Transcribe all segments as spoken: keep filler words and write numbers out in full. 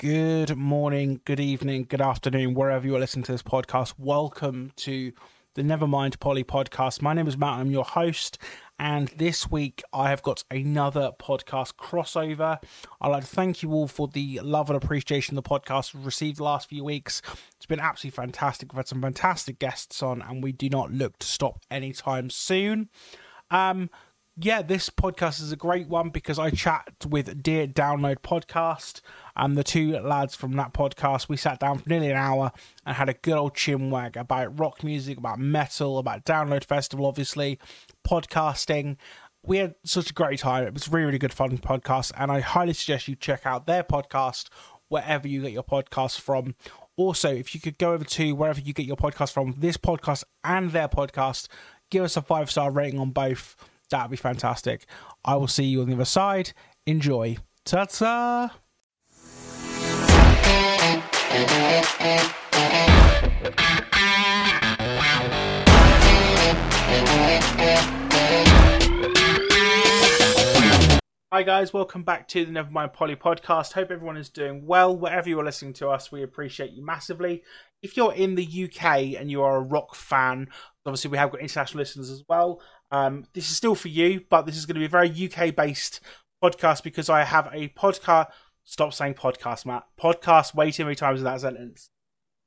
Good morning, good evening, good afternoon, wherever you are listening to this podcast. Welcome to the Nevermind Polly podcast. My name is Matt, I'm your host, and this week I have got another podcast crossover. I'd like to thank you all for the love and appreciation the podcast has received the last few weeks. It's been absolutely fantastic. We've had some fantastic guests on, and we do not look to stop anytime soon. Um, yeah, this podcast is a great one because I chat with Dear Download Podcast and the two lads from that podcast. We sat down for nearly an hour and had a good old chinwag about rock music, about metal, about Download Festival, obviously, podcasting. We had such a great time. It was a really, really good fun podcast, and I highly suggest you check out their podcast wherever you get your podcast from. Also, if you could go over to wherever you get your podcast from, this podcast and their podcast, give us a five-star rating on both. That'd be fantastic. I will see you on the other side. Enjoy. Ta-ta! Hi guys, welcome back to the Nevermind Polly podcast. Hope everyone is doing well. Wherever you're listening to us, we appreciate you massively. If you're in the U K and you are a rock fan, obviously we have got international listeners as well. Um, this is still for you, but this is going to be a very U K-based podcast because I have a podcast... Stop saying podcast, Matt. Podcast way too many times in that sentence.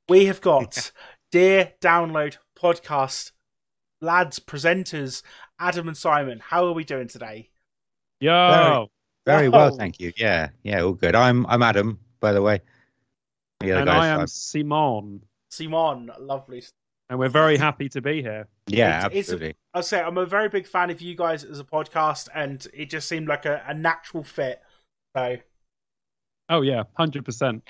We have got Dear Download Podcast lads, presenters, Adam and Simon. How are we doing today? Yo! Very, very well, thank you. Yeah, yeah, all good. I'm I'm Adam, by the way. The other and I am Simon. Simon, lovely. And we're very happy to be here. Yeah, it's, absolutely. It's a, I'll say I'm a very big fan of you guys as a podcast, and it just seemed like a, a natural fit. So... Oh, yeah, one hundred percent.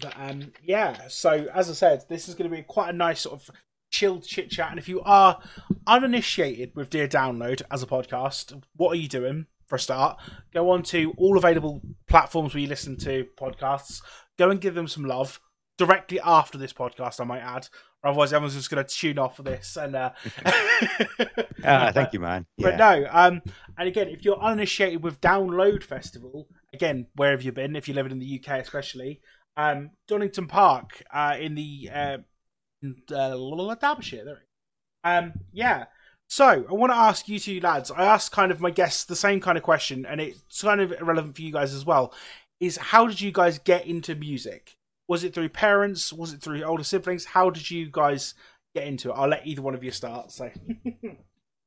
But, um, yeah, so as I said, this is going to be quite a nice sort of chilled chit-chat. And if you are uninitiated with Dear Download as a podcast, what are you doing for a start? Go on to all available platforms where you listen to podcasts. Go and give them some love directly after this podcast, I might add. Otherwise, everyone's just going to tune off for this. And uh... uh, thank you, man. Yeah. But no, um, and again, if you're uninitiated with Download Festival... Again, where have you been? If you're living in the U K, especially um, Donington Park uh, in the uh, uh, Derbyshire. There, um, yeah. So I want to ask you two lads. I asked kind of my guests the same kind of question, and it's kind of relevant for you guys as well. Is how did you guys get into music? Was it through parents? Was it through older siblings? How did you guys get into it? I'll let either one of you start. So.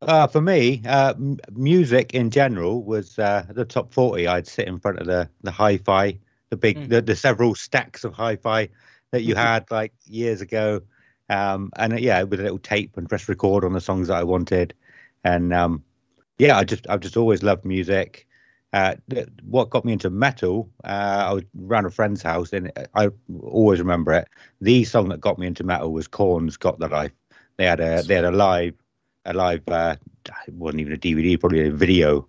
Uh, for me, uh, m- music in general was uh, the top forty. I'd sit in front of the, the hi-fi, the big, mm. the, the several stacks of hi-fi that you had like years ago. Um, and uh, yeah, with a little tape and press record on the songs that I wanted. And um, yeah, I just, I've just always loved music. Uh, th- what got me into metal, uh, I was around a friend's house and I always remember it. The song that got me into metal was Korn's Got the Life. They had a, they had a live, a live uh it wasn't even a D V D, probably a video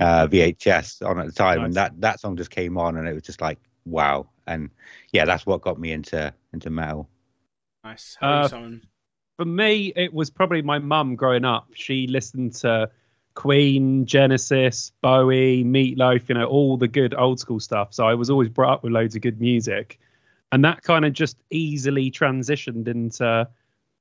uh V H S on at the time. Nice. And that that song just came on and it was just like wow. And yeah, that's what got me into into metal. Nice. How uh, for me it was probably my mum growing up. She listened to Queen, Genesis, Bowie, Meatloaf, you know, all the good old school stuff. So I was always brought up with loads of good music, and that kind of just easily transitioned into,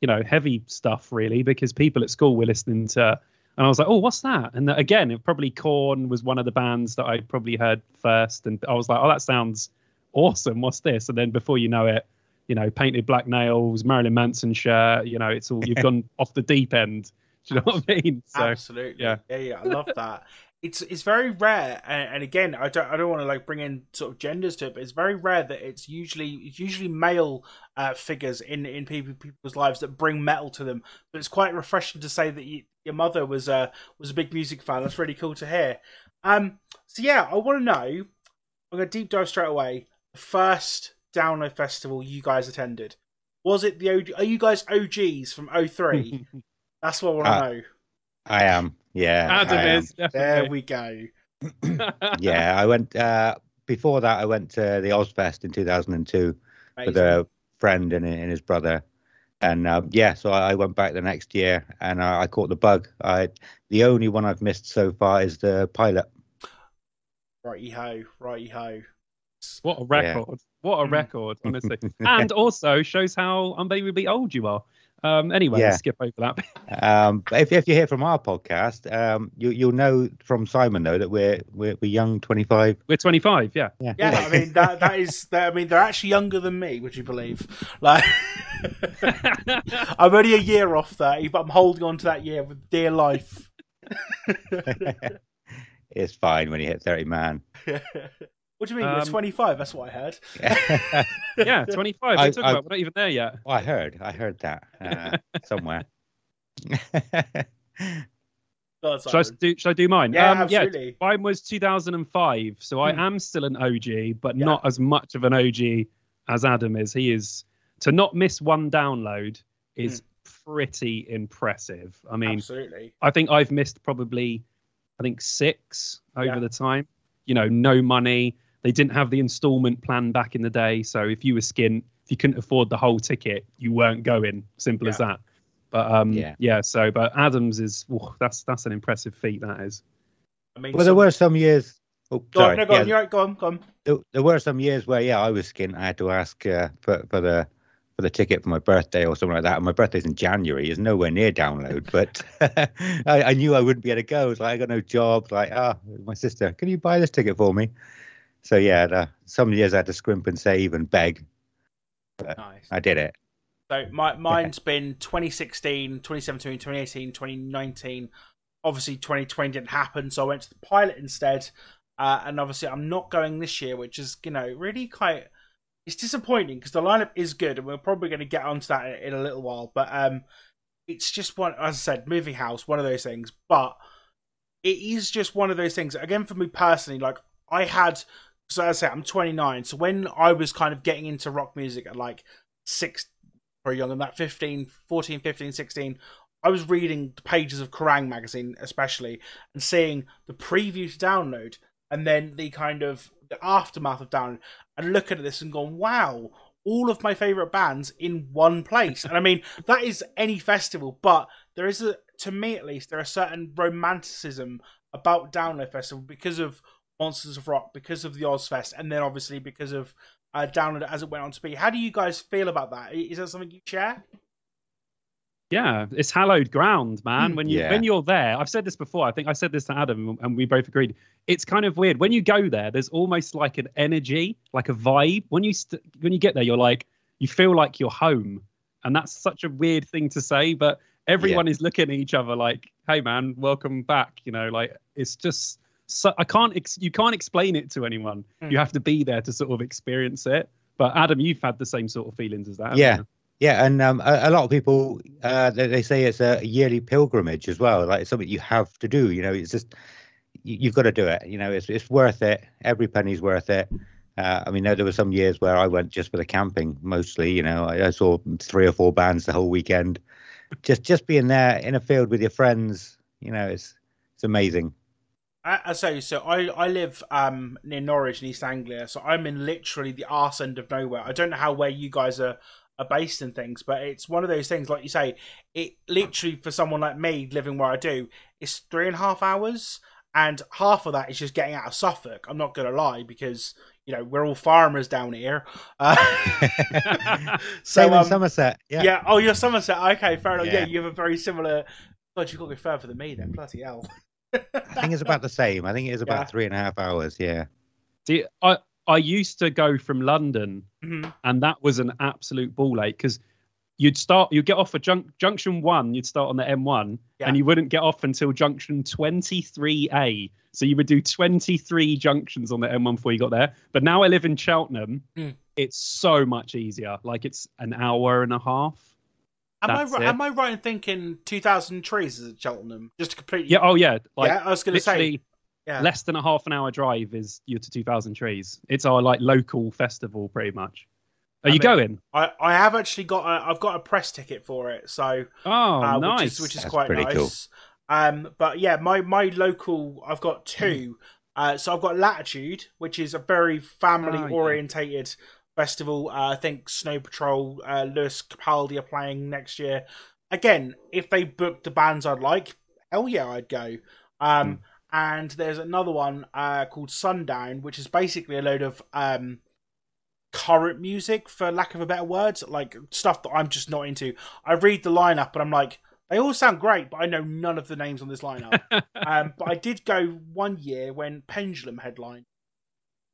you know, heavy stuff really, because people at school were listening to, and I was like, oh, what's that? And the, again, it probably Korn was one of the bands that I probably heard first. And I was like, oh, that sounds awesome. What's this? And then before you know it, you know, painted black nails, Marilyn Manson shirt, you know, it's all, you've gone off the deep end. Do you know what I mean? So, absolutely. Yeah. yeah, yeah, I love that. It's it's very rare, and, and again, I don't I don't want to like bring in sort of genders to it, but it's very rare that it's usually it's usually male uh, figures in in people, people's lives that bring metal to them. But it's quite refreshing to say that you, your mother was a uh, was a big music fan. That's really cool to hear. Um, so yeah, I want to know. I'm going to deep dive straight away. The first Download Festival you guys attended, was it the O G, are you guys O Gs from oh three? That's what I want to uh, know. I am. Yeah, Adam I is. Am. There we go. Yeah, I went uh, before that. I went to the Ozfest in two thousand and two with a friend and, and his brother, and uh, yeah, so I, I went back the next year and I, I caught the bug. I the only one I've missed so far is the pilot. Righty ho, righty ho. What a record. Yeah. What a record, honestly. And also shows how unbelievably old you are. Um, anyway, yeah. skip over that. um, but if, if you hear from our podcast, um, you, you'll know from Simon though that we're we're, we're young, twenty-five. We're twenty-five, yeah. yeah, yeah. I mean that that is. That, I mean they're actually younger than me. Would you believe? Like, I'm only a year off that, but I'm holding on to that year with dear life. It's fine when you hit thirty, man. What do you mean? Um, we're twenty-five. That's what I heard. Yeah, yeah twenty-five. I, I, about. We're not even there yet. Well, I heard. I heard that uh, somewhere. God, should, I do, should I do mine? Yeah, um, absolutely. Yeah, mine was two thousand five, so hmm. I am still an O G, but yeah. not as much of an O G as Adam is. He is to not miss one download is hmm. pretty impressive. I mean, absolutely. I think I've missed probably, I think six over yeah. the time. You know, no money. They didn't have the installment plan back in the day. So if you were skint, if you couldn't afford the whole ticket, you weren't going. Simple yeah. as that. But um, yeah. yeah, so but Adams is oh, that's that's an impressive feat. That is. I mean, well, some... there were some years. Oh, go sorry. On, no, go yeah. on. You're right. Go on. Go on. There, there were some years where yeah, I was skint. I had to ask uh, for for the for the ticket for my birthday or something like that. And my birthday's in January. It's nowhere near download. But I, I knew I wouldn't be able to go. It was like I got no job. Like ah, oh, my sister, can you buy this ticket for me? So, yeah, the, some years I had to scrimp and save and beg. But nice. I did it. So, my, mine's been twenty sixteen, twenty seventeen, twenty eighteen, twenty nineteen. Obviously, twenty twenty didn't happen, so I went to the pilot instead. Uh, and obviously, I'm not going this year, which is, you know, really quite... It's disappointing because the lineup is good, and we're probably going to get onto that in, in a little while. But um, it's just one, as I said, moving house, one of those things. But it is just one of those things. Again, for me personally, like, I had... So as I say, I'm twenty-nine. So when I was kind of getting into rock music at like six, or younger than that, fifteen, fourteen, fifteen, sixteen, I was reading the pages of Kerrang! Magazine especially and seeing the preview to Download and then the kind of the aftermath of Download and looking at this and going, wow, all of my favourite bands in one place. And I mean, that is any festival, but there is, a, to me at least, there are certain romanticism about Download Festival because of Monsters of Rock, because of the Ozfest, and then obviously because of uh, Download as it went on to be. How do you guys feel about that? Is that something you share? Yeah, it's hallowed ground, man. Mm, when you yeah. when you're there, I've said this before. I think I said this to Adam, and we both agreed. It's kind of weird when you go there. There's almost like an energy, like a vibe. When you st- when you get there, you're like you feel like you're home, and that's such a weird thing to say. But everyone yeah. is looking at each other like, "Hey, man, welcome back." You know, like it's just. So I can't. Ex- you can't explain it to anyone. Mm. You have to be there to sort of experience it. But Adam, you've had the same sort of feelings as that. Yeah, you? yeah. And um, a, a lot of people uh, they, they say it's a yearly pilgrimage as well. Like it's something you have to do. You know, it's just you, you've got to do it. You know, it's it's worth it. Every penny's worth it. Uh, I mean, there were some years where I went just for the camping mostly. You know, I, I saw three or four bands the whole weekend. Just just being there in a field with your friends. You know, it's it's amazing. I so so I, I live um near Norwich in East Anglia, so I'm in literally the arse end of nowhere. I don't know how where you guys are, are based and things, but it's one of those things, like you say, it literally for someone like me living where I do, it's three and a half hours, and half of that is just getting out of Suffolk. I'm not gonna lie, because you know we're all farmers down here. Uh, so Same um, in Somerset, yeah. Yeah. Oh, you're Somerset. Okay, fair enough. Yeah, yeah you have a very similar. God, you got to go further than me then. Bloody hell. I think it's about the same. I think it is about yeah. three and a half hours. Yeah. See, I, I used to go from London mm-hmm. and that was an absolute ball ache because you'd start, you'd get off at jun- junction one, you'd start on the M one yeah. and you wouldn't get off until junction twenty-three A. So you would do twenty-three junctions on the M one before you got there. But now I live in Cheltenham. Mm. It's so much easier. Like it's an hour and a half. Am That's I right, am I right in thinking Two Thousand Trees is at Cheltenham? Just completely. Yeah. Oh yeah. Like, yeah. I was going to say. Yeah. Less than a half an hour drive is you're to Two Thousand Trees. It's our like local festival, pretty much. Are I you mean, going? I, I have actually got a, I've got a press ticket for it. So. Oh, uh, nice. Which is, which is quite nice. Cool. Um, but yeah, my my local I've got two. uh, so I've got Latitude, which is a very family oh, orientated. Yeah. Festival, uh, I think Snow Patrol, uh, Lewis Capaldi are playing next year. Again, if they booked the bands I'd like, hell yeah, I'd go. Um, mm. And there's another one uh, called Sundown, which is basically a load of um, current music, for lack of a better word, like stuff that I'm just not into. I read the lineup and I'm like, they all sound great, but I know none of the names on this lineup. um, but I did go one year when Pendulum headlined.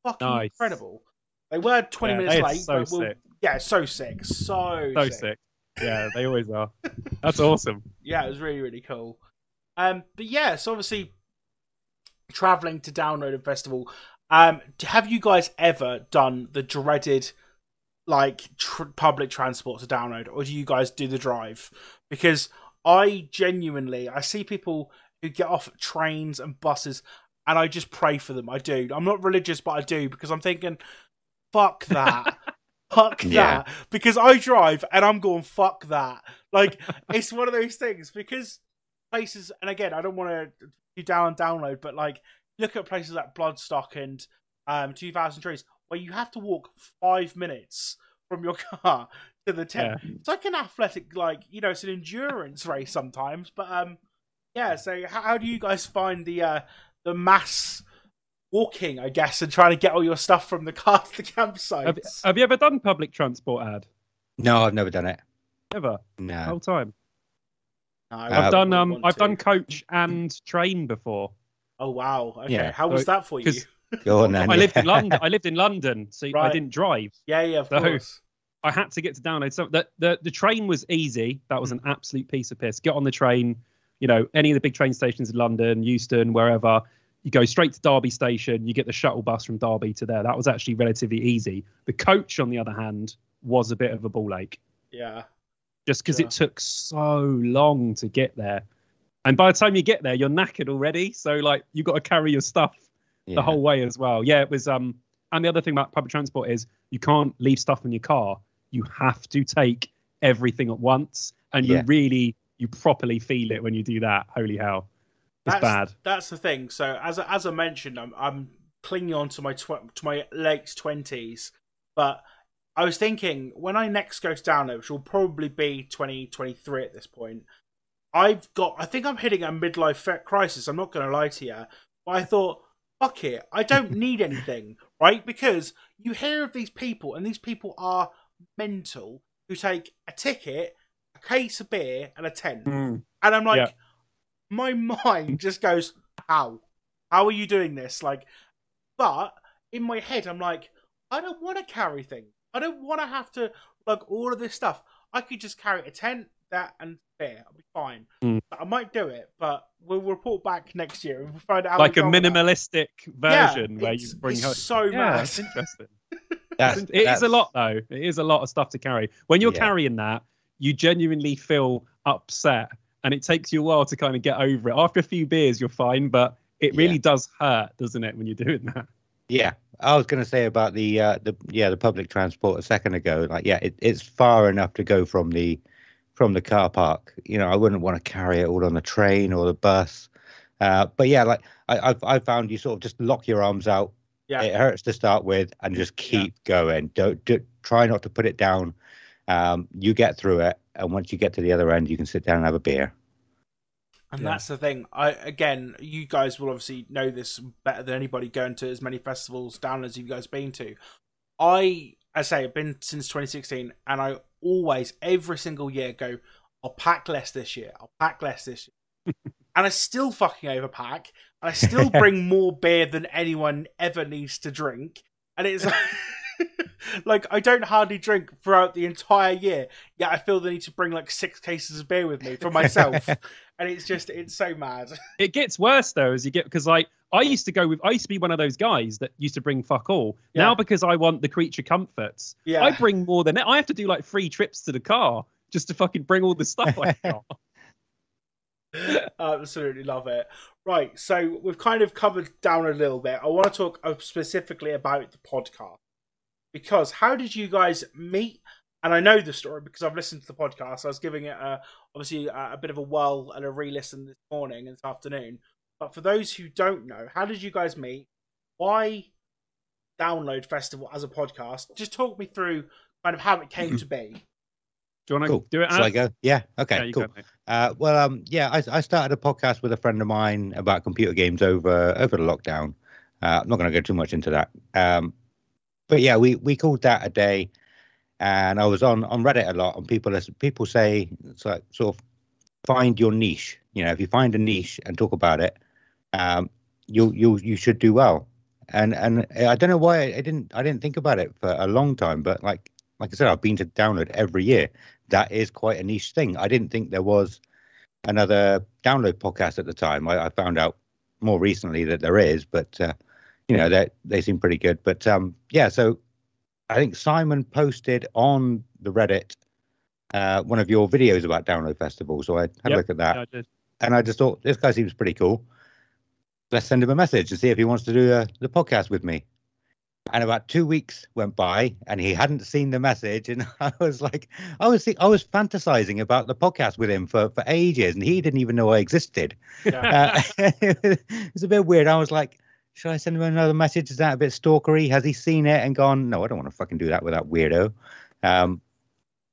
Fucking nice. Incredible. They were twenty yeah, minutes late. So but we'll, sick. Yeah, so sick. So, so sick. sick. Yeah, they always are. That's awesome. Yeah, it was really, really cool. Um, but yeah, so obviously traveling to Download Festival, um, have you guys ever done the dreaded like tr- public transport to Download, or do you guys do the drive? Because I genuinely, I see people who get off trains and buses, and I just pray for them. I do. I'm not religious, but I do, because I'm thinking, fuck that. Fuck that. Yeah. Because I drive and I'm going, fuck that. Like, it's one of those things, because places, and again, I don't want to do down and Download, but like, look at places like Bloodstock and um, Two Thousand Trees, where you have to walk five minutes from your car to the tent. Yeah. It's like an athletic, like, you know, it's an endurance race sometimes, but um, yeah, so how, how do you guys find the uh, the mass walking, I guess, and trying to get all your stuff from the car to the campsite? Have, have you ever done public transport, Ad? No, I've never done it. Never? No. The whole time? No, I've done um, I've to. done coach and train before. Oh wow! Okay, yeah. How was that for you? Go on, then. I lived in London. I lived in London, so right. I didn't drive. Yeah, yeah, of so course. I had to get to Download. So the, the the train was easy. That was an absolute piece of piss. Get on the train. You know, any of the big train stations in London, Euston, wherever. You go straight to Derby station. You get the shuttle bus from Derby to there. That was actually relatively easy. The coach, on the other hand, was a bit of a ball ache. Yeah. Just because yeah. it took so long to get there. And by the time you get there, you're knackered already. So, like, you've got to carry your stuff yeah. the whole way as well. Yeah, it was... um. And the other thing about public transport is you can't leave stuff in your car. You have to take everything at once. And yeah. you really, you properly feel it when you do that. Holy hell. It's that's, bad. That's the thing. So, as, as I mentioned, I'm, I'm clinging on to my, tw- to my late twenties. But... I was thinking, when I next go to Download, which will probably be twenty twenty-three at this point, I've got, I think I'm hitting a midlife crisis, I'm not going to lie to you, but I thought, fuck it, I don't need anything, right? Because you hear of these people, and these people are mental, who take a ticket, a case of beer, and a tent. Mm. And I'm like, yeah. my mind just goes, how? How are you doing this? Like, but in my head, I'm like, I don't want to carry things. I don't want to have to lug all of this stuff. I could just carry a tent, that, and beer. I'll be fine. Mm. But I might do it, but we'll report back next year and we'll find out. Like a minimalistic that. version yeah, where you bring it's home. So yeah, mad. It's interesting. that's, it that's... is a lot, though. It is a lot of stuff to carry. When you're yeah. carrying that, you genuinely feel upset, and it takes you a while to kind of get over it. After a few beers, you're fine, but it really yeah. does hurt, doesn't it, when you're doing that? Yeah, I was going to say about the uh, the yeah the public transport a second ago. Like, yeah, it, it's far enough to go from the from the car park. You know, I wouldn't want to carry it all on the train or the bus. Uh, but yeah, like I I've, I found you sort of just lock your arms out. Yeah, it hurts to start with, and just keep yeah. going. Don't do, try not to put it down. Um, you get through it, and once you get to the other end, you can sit down and have a beer. And yeah. that's the thing. I again, you guys will obviously know this better than anybody, going to as many festivals down as you guys been to. I, I say, I've been since twenty sixteen, and I always, every single year, go, I'll pack less this year. I'll pack less this year. And I still fucking overpack. And I still bring more beer than anyone ever needs to drink. And it's like, like, I don't hardly drink throughout the entire year, yet I feel the need to bring like six cases of beer with me for myself. And it's just, it's so mad. It gets worse though, as you get, because like, I used to go with, I used to be one of those guys that used to bring fuck all. Yeah. Now, because I want the creature comforts, yeah. I bring more than, I have to do like three trips to the car just to fucking bring all the stuff I got. Absolutely love it. Right, so we've kind of covered down a little bit. I want to talk specifically about the podcast. Because how did you guys meet? And I know the story because I've listened to the podcast. I was giving it a, obviously a, a bit of a whirl and a re-listen this morning and this afternoon. But for those who don't know, how did you guys meet? Why Download Festival as a podcast? Just talk me through kind of how it came to be. Do you want to cool. do it? Shall I go? Yeah. Okay. Yeah, cool. Go, uh, well, um, yeah, I, I started a podcast with a friend of mine about computer games over over the lockdown. Uh, I'm not going to go too much into that. Um, but yeah, we we called that a day, and I was on, on Reddit a lot, and people people say it's like sort of find your niche. You know, if you find a niche and talk about it, um, you you you should do well. And and I don't know why I didn't I didn't think about it for a long time, but like. Like I said, I've been to Download every year. That is quite a niche thing. I didn't think there was another Download podcast at the time. I, I found out more recently that there is, but, uh, you know, they, they seem pretty good. But, um, yeah, so I think Simon posted on the Reddit uh, one of your videos about Download Festival. So I had yep, a look at that. Yeah, I did. And I just thought, this guy seems pretty cool. Let's send him a message and see if he wants to do uh, the podcast with me. And about two weeks went by, and he hadn't seen the message. And I was like, I was I was fantasizing about the podcast with him for, for ages, and he didn't even know I existed. Yeah. Uh, it's a bit weird. I was like, should I send him another message? Is that a bit stalkery? Has he seen it and gone, no, I don't want to fucking do that with that weirdo. Um,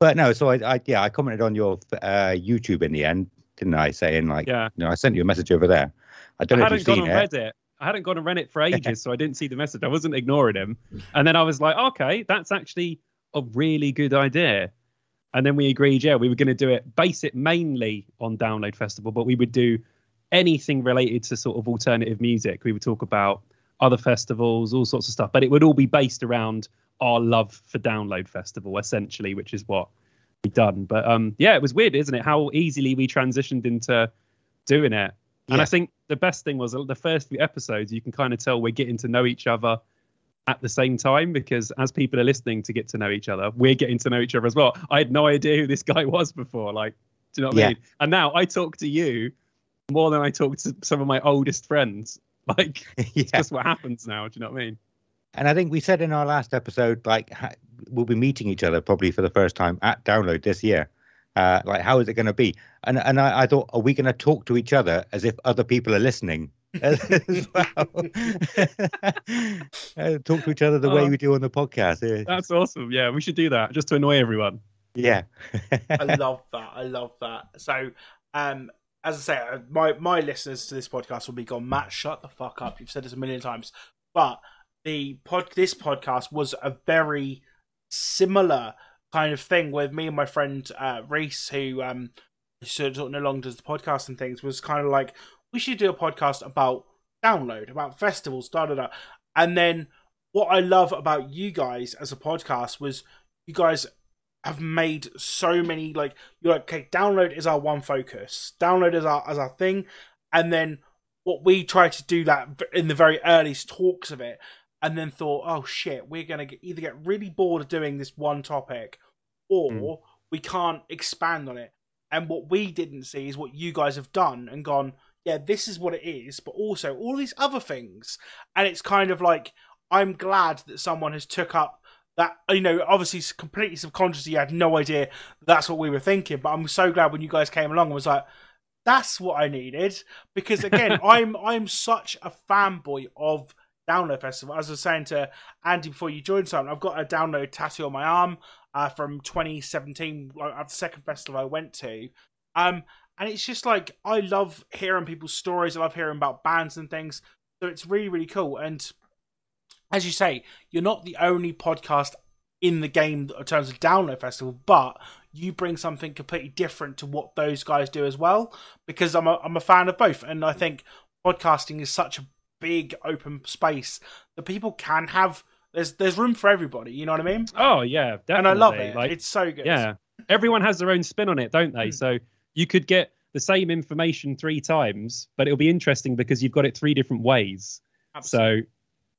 but no, so I, I yeah, I commented on your uh, YouTube in the end, didn't I? Saying like, yeah. you know, I sent you a message over there. I don't I know if you've seen it. I hadn't gone and read it. I hadn't gone and read it for ages, so I didn't see the message. I wasn't ignoring him. And then I was like, okay, that's actually a really good idea. And then we agreed, yeah, we were going to do it, base it mainly on Download Festival, but we would do anything related to sort of alternative music. We would talk about other festivals, all sorts of stuff, but it would all be based around our love for Download Festival, essentially, which is what we've done. But um, yeah, it was weird, isn't it? How easily we transitioned into doing it. And yeah. I think the best thing was the first few episodes, you can kind of tell we're getting to know each other at the same time, because as people are listening to get to know each other, we're getting to know each other as well. I had no idea who this guy was before. Like, do you know what yeah. I mean? And now I talk to you more than I talk to some of my oldest friends. Like, yeah. it's just what happens now. Do you know what I mean? And I think we said in our last episode, like, we'll be meeting each other probably for the first time at Download this year. Uh, like, how is it going to be? And and I, I thought, are we going to talk to each other as if other people are listening as, as well? uh, talk to each other the oh, way we do on the podcast. That's awesome. Yeah, we should do that just to annoy everyone. Yeah. I love that. I love that. So, um, as I say, my, my listeners to this podcast will be gone, Matt, shut the fuck up. You've said this a million times. But the pod this podcast was a very similar kind of thing with me and my friend uh, Reese, who um, sort of no longer does the podcast and things, was kind of like, we should do a podcast about Download, about festivals, da da da. And then what I love about you guys as a podcast was you guys have made so many, like, you're like, okay, Download is our one focus, Download is our as our thing, and then what we try to do that in the very earliest talks of it, and then thought, oh shit, we're gonna get, either get really bored of doing this one topic, or mm. we can't expand on it. And what we didn't see is what you guys have done and gone, yeah, this is what it is, but also all these other things. And it's kind of like, I'm glad that someone has took up that, you know, obviously completely subconsciously, I had no idea that's what we were thinking, but I'm so glad when you guys came along and was like, that's what I needed. Because again, I'm I'm such a fanboy of Download Festival. As I was saying to Andy before you joined, Simon, I've got a Download tattoo on my arm uh, from twenty seventeen at the second festival I went to, um, and it's just like, I love hearing people's stories, I love hearing about bands and things, so it's really, really cool. And as you say, you're not the only podcast in the game in terms of Download Festival, but you bring something completely different to what those guys do as well, because I'm a, I'm a fan of both, and I think podcasting is such a big open space that people can have, there's there's room for everybody, you know what I mean? Oh yeah, definitely. And I love it, like, it's so good. Yeah, everyone has their own spin on it, don't they? Mm. So you could get the same information three times, but it'll be interesting because you've got it three different ways. Absolutely. So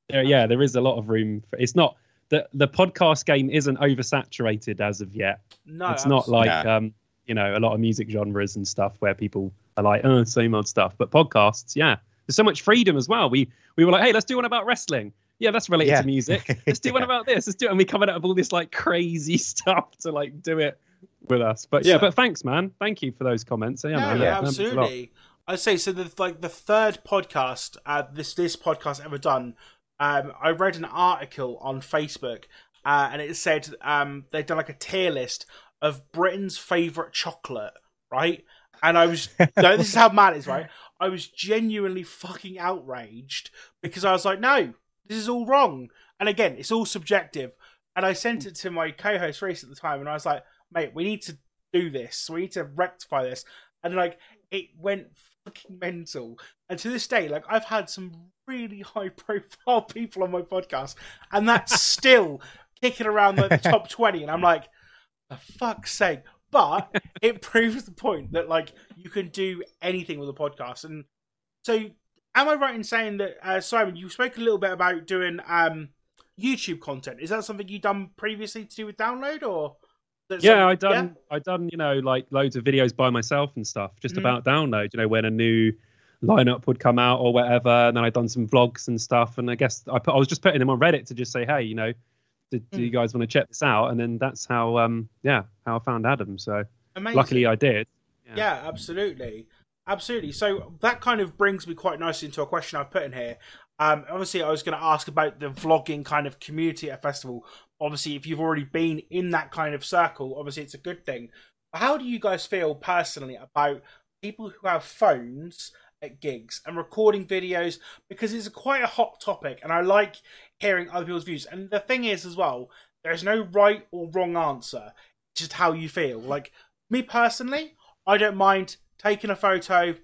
there, yeah, there is a lot of room for, it's not the the podcast game isn't oversaturated as of yet. No, it's absolutely. Not like yeah. um you know, a lot of music genres and stuff where people are like, oh, same old stuff, but podcasts, yeah, there's so much freedom as well. We we were like, hey, let's do one about wrestling. Yeah, that's related yeah. to music. Let's do yeah. one about this. Let's do it. And we covered up all this like crazy stuff to like do it with us. But yeah, so, but thanks, man. Thank you for those comments. Yeah, yeah, yeah, absolutely. I say so. The like the third podcast uh, this this podcast ever done. Um, I read an article on Facebook uh, and it said um, they've done like a tier list of Britain's favourite chocolate, right? And I was, no, this is how mad it is, right? I was genuinely fucking outraged because I was like, no, this is all wrong. And again, it's all subjective. And I sent it to my co-host Reese at the time, and I was like, mate, we need to do this. We need to rectify this. And like, it went fucking mental. And to this day, like, I've had some really high-profile people on my podcast, and that's still kicking around the top twenty. And I'm like, for fuck's sake. But it proves the point that, like, you can do anything with a podcast. And so, am I right in saying that, uh, Simon, you spoke a little bit about doing um, YouTube content. Is that something you've done previously to do with Download, or? That's yeah, I've done, yeah? I done, you know, like loads of videos by myself and stuff just mm. about Download, you know, when a new lineup would come out or whatever. And then I'd done some vlogs and stuff. And I guess I, put, I was just putting them on Reddit to just say, hey, you know, do, do mm. you guys want to check this out? And then that's how, um, yeah, how I found Adam. So Amazing. Luckily I did. Yeah. yeah, absolutely. Absolutely. So that kind of brings me quite nicely into a question I've put in here. Um, obviously, I was going to ask about the vlogging kind of community at a festival. Obviously, if you've already been in that kind of circle, obviously it's a good thing. But how do you guys feel personally about people who have phones at gigs and recording videos? Because it's quite a hot topic, and I like hearing other people's views. And the thing is, as well, there's no right or wrong answer. It's just how you feel. Like, me personally, I don't mind taking a photo,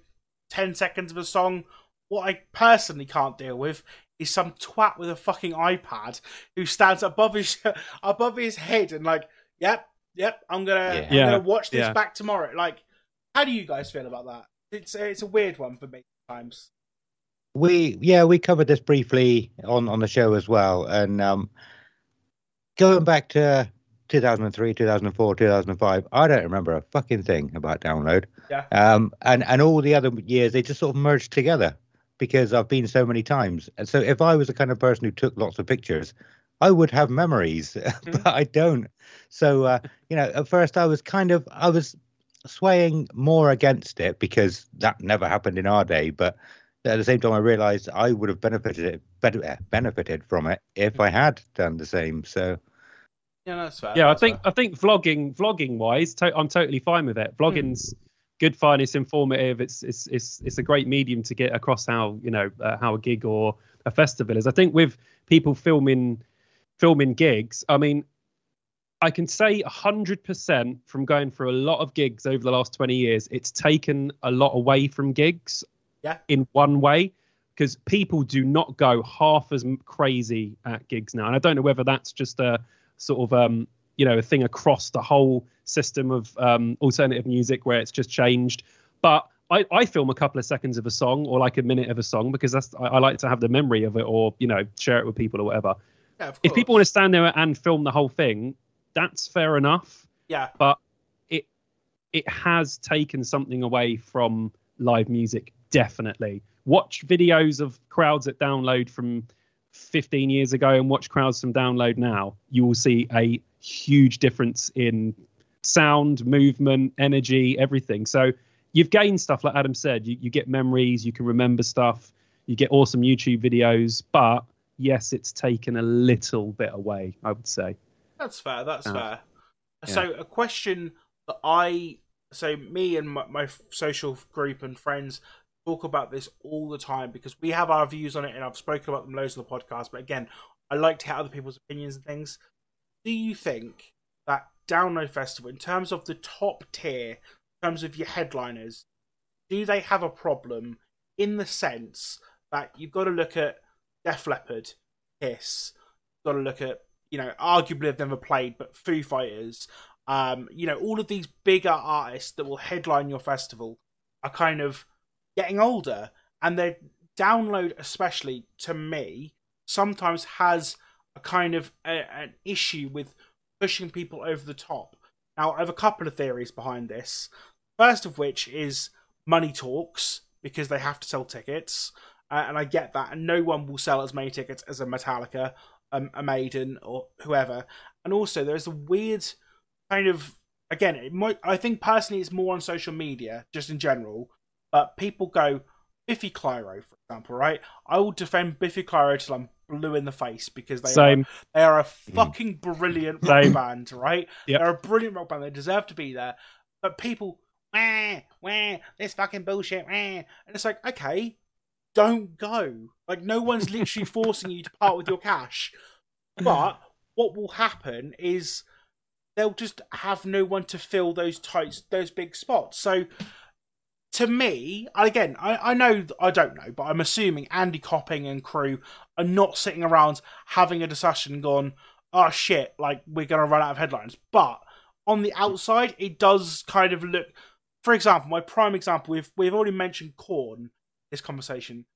ten seconds of a song. What I personally can't deal with is some twat with a fucking iPad who stands above his above his head and like, yep, yep, I'm gonna, yeah. I'm yeah. gonna watch this yeah. back tomorrow. Like, how do you guys feel about that? It's it's a weird one for me at times. We yeah we covered this briefly on, on the show as well, and um, going back to two thousand three, two thousand four, two thousand five, I don't remember a fucking thing about Download. Yeah. Um, and and all the other years they just sort of merged together, because I've been so many times. And so if I was the kind of person who took lots of pictures, I would have memories, mm-hmm. but I don't. So, uh, you know, at first I was kind of, I was swaying more against it because that never happened in our day. But at the same time, I realized I would have benefited benefited from it if I had done the same. So, yeah, that's fair. Yeah, that's I think, fair. I think vlogging, vlogging wise, to- I'm totally fine with it. Vlogging's, mm. good fun. It's informative. It's it's it's it's a great medium to get across how you know uh, how a gig or a festival is. I think with people filming filming gigs, I mean, I can say one hundred percent from going through a lot of gigs over the last twenty years, it's taken a lot away from gigs. Yeah. In one way, because people do not go half as crazy at gigs now, and I don't know whether that's just a sort of um. you know, a thing across the whole system of um, alternative music where it's just changed. But I, I film a couple of seconds of a song or like a minute of a song because that's I, I like to have the memory of it or, you know, share it with people or whatever. Yeah, of course. If people want to stand there and film the whole thing, that's fair enough. Yeah. But it it has taken something away from live music, definitely. Watch videos of crowds at Download from fifteen years ago and watch crowds from Download now. You will see a huge difference in sound, movement, energy, everything. So you've gained stuff, like Adam said. You, you get memories, you can remember stuff, you get awesome YouTube videos. But yes, it's taken a little bit away, I would say. That's fair. That's uh, fair. Yeah. So a question that I, so me and my, my social group and friends talk about this all the time because we have our views on it, and I've spoken about them loads on the podcast. But again, I like to hear other people's opinions and things. Do you think that Download Festival, in terms of the top tier, in terms of your headliners, do they have a problem in the sense that you've got to look at Def Leppard, Kiss, you've got to look at, you know, arguably have never played, but Foo Fighters, um, you know, all of these bigger artists that will headline your festival are kind of getting older, and their Download, especially to me, sometimes has a kind of a, an issue with pushing people over the top. Now, I have a couple of theories behind this. First of which is money talks, because they have to sell tickets, uh, and I get that, and no one will sell as many tickets as a Metallica, um, a Maiden, or whoever. And also, there's a weird kind of, again, it might, I think personally it's more on social media, just in general, but people go, Biffy Clyro, for example, right? I will defend Biffy Clyro till I'm blue in the face because they Same. Are, they are a fucking brilliant rock Same. Band, right? Yep. They're a brilliant rock band. They deserve to be there. But people, wah, wah, this fucking bullshit, wah. And it's like, okay, don't go. Like, no one's literally forcing you to part with your cash. But what will happen is they'll just have no one to fill those tight, those big spots. So, to me, again, I, I know, I don't know, but I'm assuming Andy Copping and crew are not sitting around having a discussion going, oh shit, like, we're going to run out of headlines. But on the outside, it does kind of look, for example, my prime example, we've, we've already mentioned Korn, this conversation.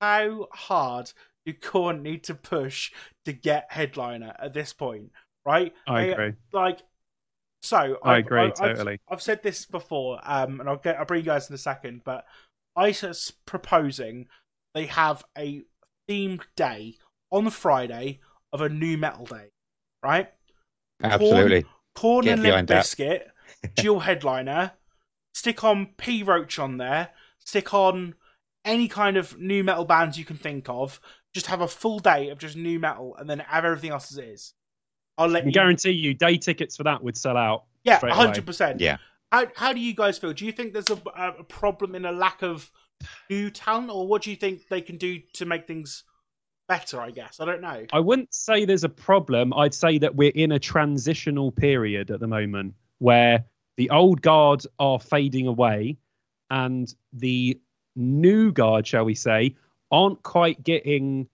How hard do Korn need to push to get headliner at this point, right? I they, agree. Like, So I I've, agree I've, totally. I've, I've said this before, um, and I'll get I'll bring you guys in a second. But I S A's proposing they have a themed day on the Friday of a new metal day, right? Absolutely. Korn, Korn and Limp Bizkit, dual headliner. Stick on P Roach on there. Stick on any kind of new metal bands you can think of. Just have a full day of just new metal, and then have everything else as it is. I'll let I can you... guarantee you day tickets for that would sell out. Yeah, one hundred percent. Yeah. How, how do you guys feel? Do you think there's a, a problem in a lack of new talent, or what do you think they can do to make things better, I guess? I don't know. I wouldn't say there's a problem. I'd say that we're in a transitional period at the moment where the old guard are fading away and the new guard, shall we say, aren't quite getting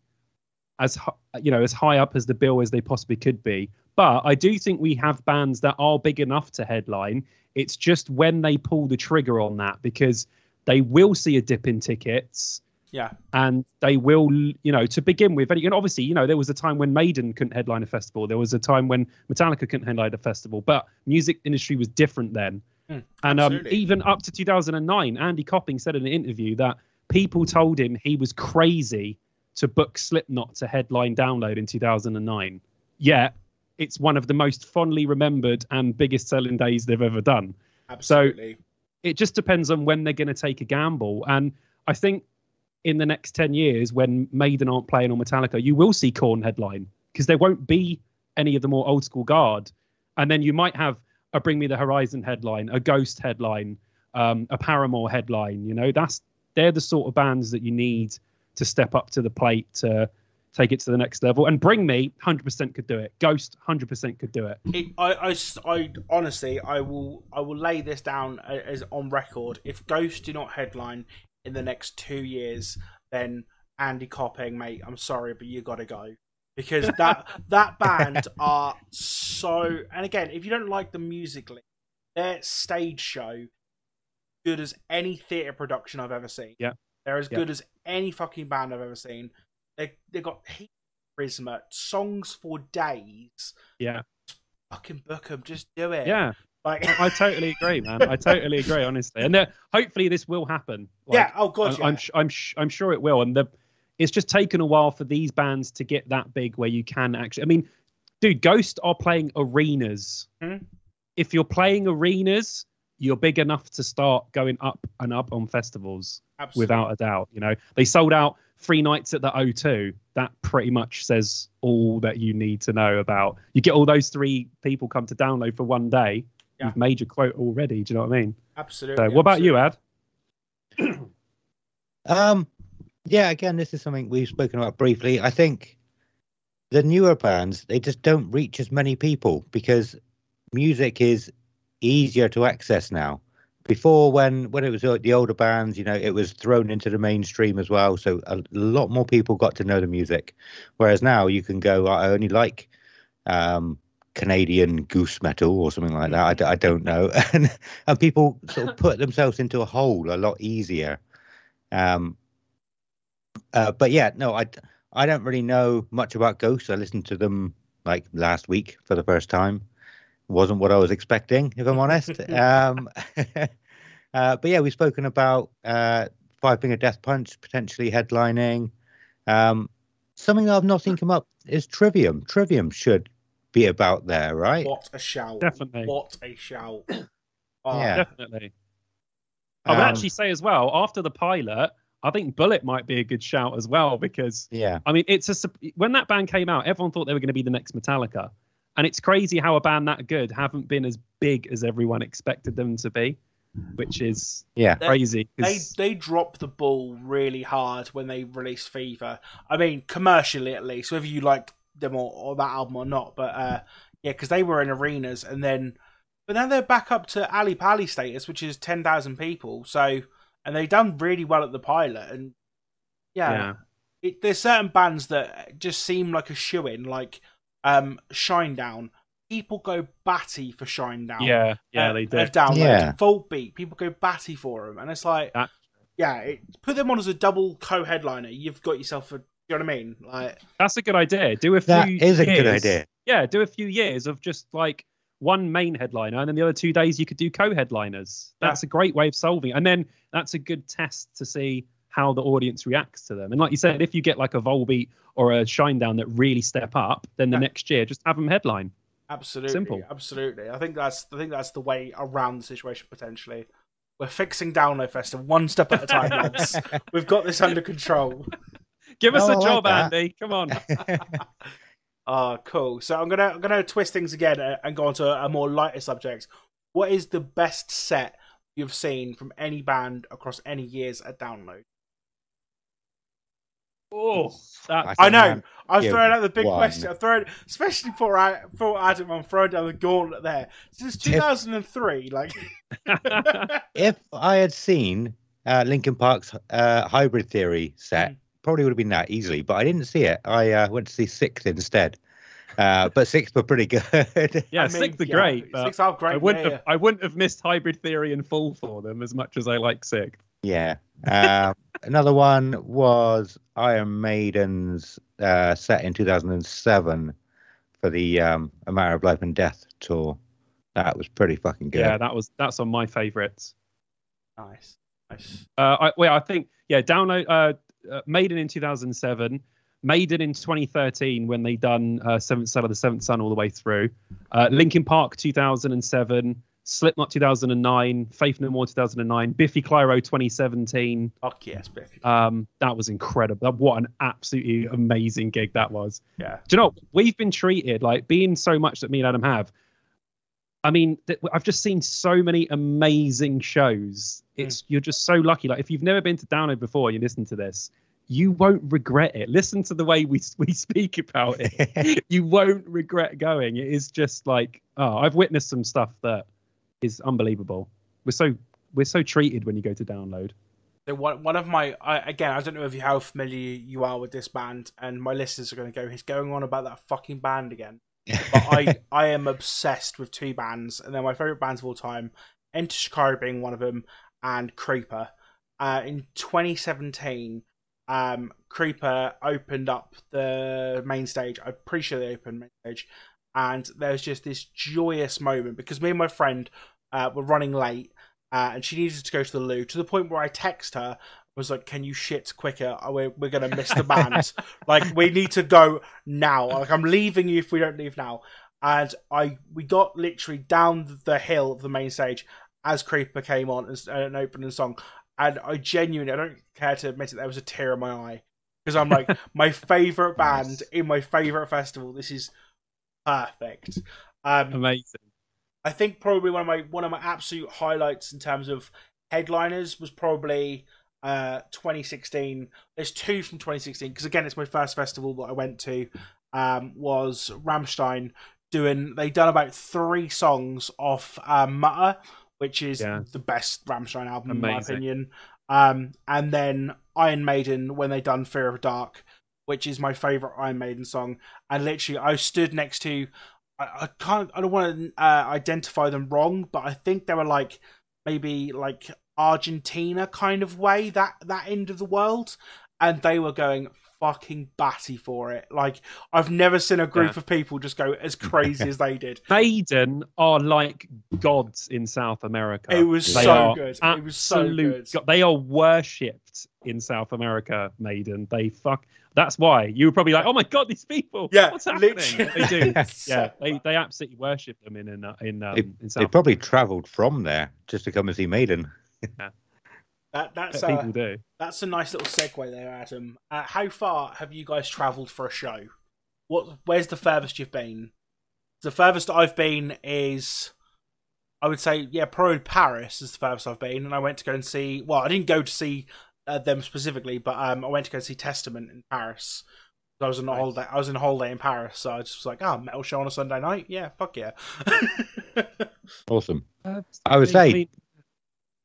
as you know, as high up as the bill as they possibly could be. But I do think we have bands that are big enough to headline. It's just when they pull the trigger on that, because they will see a dip in tickets. Yeah. And they will, you know, to begin with, and obviously, you know, there was a time when Maiden couldn't headline a festival. There was a time when Metallica couldn't headline a festival, but music industry was different then. Mm, and um, even up to two thousand nine, Andy Copping said in an interview that people told him he was crazy to book Slipknot to headline Download in two thousand nine. Yeah, it's one of the most fondly remembered and biggest selling days they've ever done. Absolutely. So it just depends on when they're going to take a gamble. And I think in the next ten years, when Maiden aren't playing or Metallica, you will see Korn headline because there won't be any of the more old school guard. And then you might have a Bring Me the Horizon headline, a Ghost headline, um, a Paramore headline. You know, that's they're the sort of bands that you need to step up to the plate, to take it to the next level. And Bring Me, one hundred percent could do it. Ghost, one hundred percent could do it. it I, I, I, honestly, I will I will lay this down as on record. If Ghost do not headline in the next two years, then Andy Copping, mate, I'm sorry, but you got to go. Because that that band are so... And again, if you don't like them musically, their stage show good as any theatre production I've ever seen. Yeah. They're as yeah. good as any fucking band I've ever seen. They they got heat, charisma, songs for days. Yeah, just fucking book them. Just do it. Yeah, like I totally agree, man. I totally agree, honestly. And hopefully this will happen. Like, yeah. Oh god. I'm yeah. I'm I'm, I'm sure it will. And the it's just taken a while for these bands to get that big where you can actually. I mean, dude, Ghost are playing arenas. Mm-hmm. If you're playing arenas, you're big enough to start going up and up on festivals. Absolutely. Without a doubt. You know, they sold out three nights at the O two. That pretty much says all that you need to know about. You get all those three people come to Download for one day. Yeah. You've made your quote already. Do you know what I mean? Absolutely. So, what absolutely. about you, Ad? um, yeah, again, this is something we've spoken about briefly. I think the newer bands, they just don't reach as many people because music is easier to access now. Before, when when it was the older bands, you know, it was thrown into the mainstream as well, so a lot more people got to know the music, whereas now you can go, I only like um Canadian goose metal or something like that. I, I don't know. and and people sort of put themselves into a hole a lot easier. um uh, but yeah, no, I I don't really know much about Ghost. I listened to them like last week for the first time. Wasn't what I was expecting, if I'm honest. um, uh, but yeah, we've spoken about uh, Five Finger Death Punch potentially headlining. Um, something that I've not seen come up is Trivium. Trivium should be about there, right? What a shout. Definitely. What a shout. Oh, yeah. Definitely. I would um, actually say as well, after the pilot, I think Bullet might be a good shout as well, because yeah, I mean, it's a when that band came out, everyone thought they were going to be the next Metallica, and it's crazy how a band that good haven't been as big as everyone expected them to be, which is yeah crazy. They they dropped the ball really hard when they released Fever. I mean, commercially at least, whether you like them or, or that album or not, but uh, yeah, because they were in arenas, and then but now they're back up to Ali Pali status, which is ten thousand people. So. And they've done really well at the pilot, and yeah, yeah. It, there's certain bands that just seem like a shoo-in, like um, Shinedown. People go batty for Shinedown. Yeah, yeah, uh, they do. Download, yeah. Voltbeat. People go batty for them, and it's like, that... yeah, it, put them on as a double co-headliner. You've got yourself a, you know what I mean? Like that's a good idea. Do a few. That is a years, good idea. Yeah, do a few years of just like one main headliner, and then the other two days you could do co-headliners. That's yeah. a great way of solving it. And then that's a good test to see how the audience reacts to them. And like you said, if you get like a Volbeat or a Shinedown that really step up, then the yeah. next year just have them headline. Absolutely. Simple. Absolutely. I think that's I think that's the way around the situation potentially. We're fixing Download Festival one step at a time, lads. We've got this under control. Give us no, a I job, like Andy. Come on. Oh, cool. So I'm gonna I'm gonna twist things again and go on to a more lighter subject. What is the best set you've seen from any band across any years at Download? Oh, that, I, I know. I was throwing out the big one. question. I throwing, especially for I for Adam, I'm throwing down the gauntlet there. Since two thousand three, if, like if I had seen uh, Linkin Park's uh, Hybrid Theory set. Mm. Probably would have been that easily, but I didn't see it. I uh, went to see Sixth instead. Uh, but Sixth were pretty good. Yeah, I mean, Sixth are yeah, great. But Sixth are great. I wouldn't, yeah, have, yeah. I wouldn't have missed Hybrid Theory and Fall for them as much as I like Sixth. Yeah. Uh, another one was Iron Maiden's uh, set in two thousand seven for the um, A Matter of Life and Death tour. That was pretty fucking good. Yeah, that was that's on my favourites. Nice. Nice. Uh, I, well, I think, yeah, download... Uh, Uh, Maiden in two thousand seven, Maiden in twenty thirteen when they done uh, Seventh Son of the Seventh Son all the way through, uh, Linkin Park two thousand seven, Slipknot two thousand nine, Faith No More two thousand nine, Biffy Clyro twenty seventeen. Fuck yes, Biffy. Um, that was incredible. What an absolutely amazing gig that was. Yeah. Do you know, we've been treated, like being so much that me and Adam have, I mean, th- I've just seen so many amazing shows. It's you're just so lucky. Like if you've never been to Download before, you listen to this, you won't regret it. Listen to the way we we speak about it. You won't regret going. It is just like, oh, I've witnessed some stuff that is unbelievable. We're so we're so treated when you go to Download. So one one of my I, again, I don't know if you how familiar you are with this band, and my listeners are going to go, he's going on about that fucking band again. But I, I am obsessed with two bands, and they're my favourite bands of all time, Enter Shikari being one of them, and Creeper. Uh, in twenty seventeen, um, Creeper opened up the main stage. I'm pretty sure they opened main stage. And there was just this joyous moment, because me and my friend uh, were running late, uh, and she needed to go to the loo, to the point where I text her, was like, can you shit quicker? We're, we're going to miss the band. Like, we need to go now. Like, I'm leaving you if we don't leave now. And I we got literally down the hill of the main stage as Creeper came on and an opening song. And I genuinely, I don't care to admit it, there was a tear in my eye. Because I'm like, my favourite band nice. in my favourite festival. This is perfect. Um, Amazing. I think probably one of my one of my absolute highlights in terms of headliners was probably... Uh, twenty sixteen. There's two from twenty sixteen because again, it's my first festival that I went to. Um, was Rammstein doing? They done about three songs off uh, Mutter, which is yeah. the best Rammstein album Amazing. in my opinion. Um, and then Iron Maiden when they done Fear of Dark, which is my favorite Iron Maiden song. And literally, I stood next to. I, I can't. I don't want to uh, identify them wrong, but I think they were like maybe like. Argentina kind of way, that that end of the world, and they were going fucking batty for it. Like I've never seen a group yeah. of people just go as crazy as they did. Maiden are like gods in South America. It was they so good. It was so good. God, they are worshipped in South America. Maiden, they fuck. That's why you were probably like, oh my god, these people. Yeah, what's happening? Literally. They do. Yeah, they they absolutely worship them in in in, um, they, in South. They probably America. Travelled from there just to come and see Maiden. Yeah. That, that's that people a, do. That's a nice little segue there, Adam. Uh, how far have you guys travelled for a show? What? Where's the furthest you've been? The furthest I've been is, I would say, yeah, probably Paris is the furthest I've been. And I went to go and see, well, I didn't go to see uh, them specifically, but um, I went to go see Testament in Paris. I was on a nice. holiday. I was in a holiday in Paris, so I was just like, "Ah, oh, metal show on a Sunday night, yeah, fuck yeah." Awesome. Uh, I would say. Mean...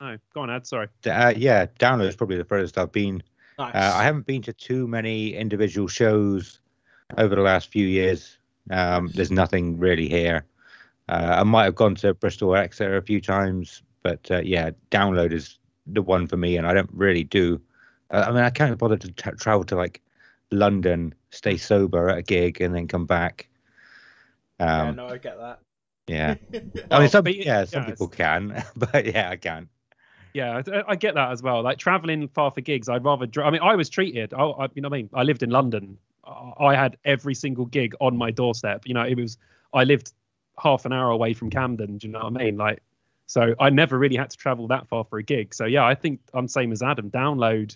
No, go on, Ad. Sorry. Uh, yeah, Download is probably the furthest I've been. Nice. Uh, I haven't been to too many individual shows over the last few years. Um, there's nothing really here. Uh, I might have gone to Bristol or Exeter a few times, but uh, yeah, Download is the one for me, and I don't really do. Uh, I mean, I can't bother to t- travel to like London, stay sober at a gig, and then come back. Um, yeah, no, I get that. Yeah, well, I mean, some but, yeah, some yeah, people can, but yeah, I can. Yeah, I, I get that as well. Like traveling far for gigs, I'd rather. Dr- I mean, I was treated. I, I, you know, what I mean, I lived in London. I had every single gig on my doorstep. You know, it was. I lived half an hour away from Camden. Do you know what I mean? Like, so I never really had to travel that far for a gig. So yeah, I think I'm same as Adam. Download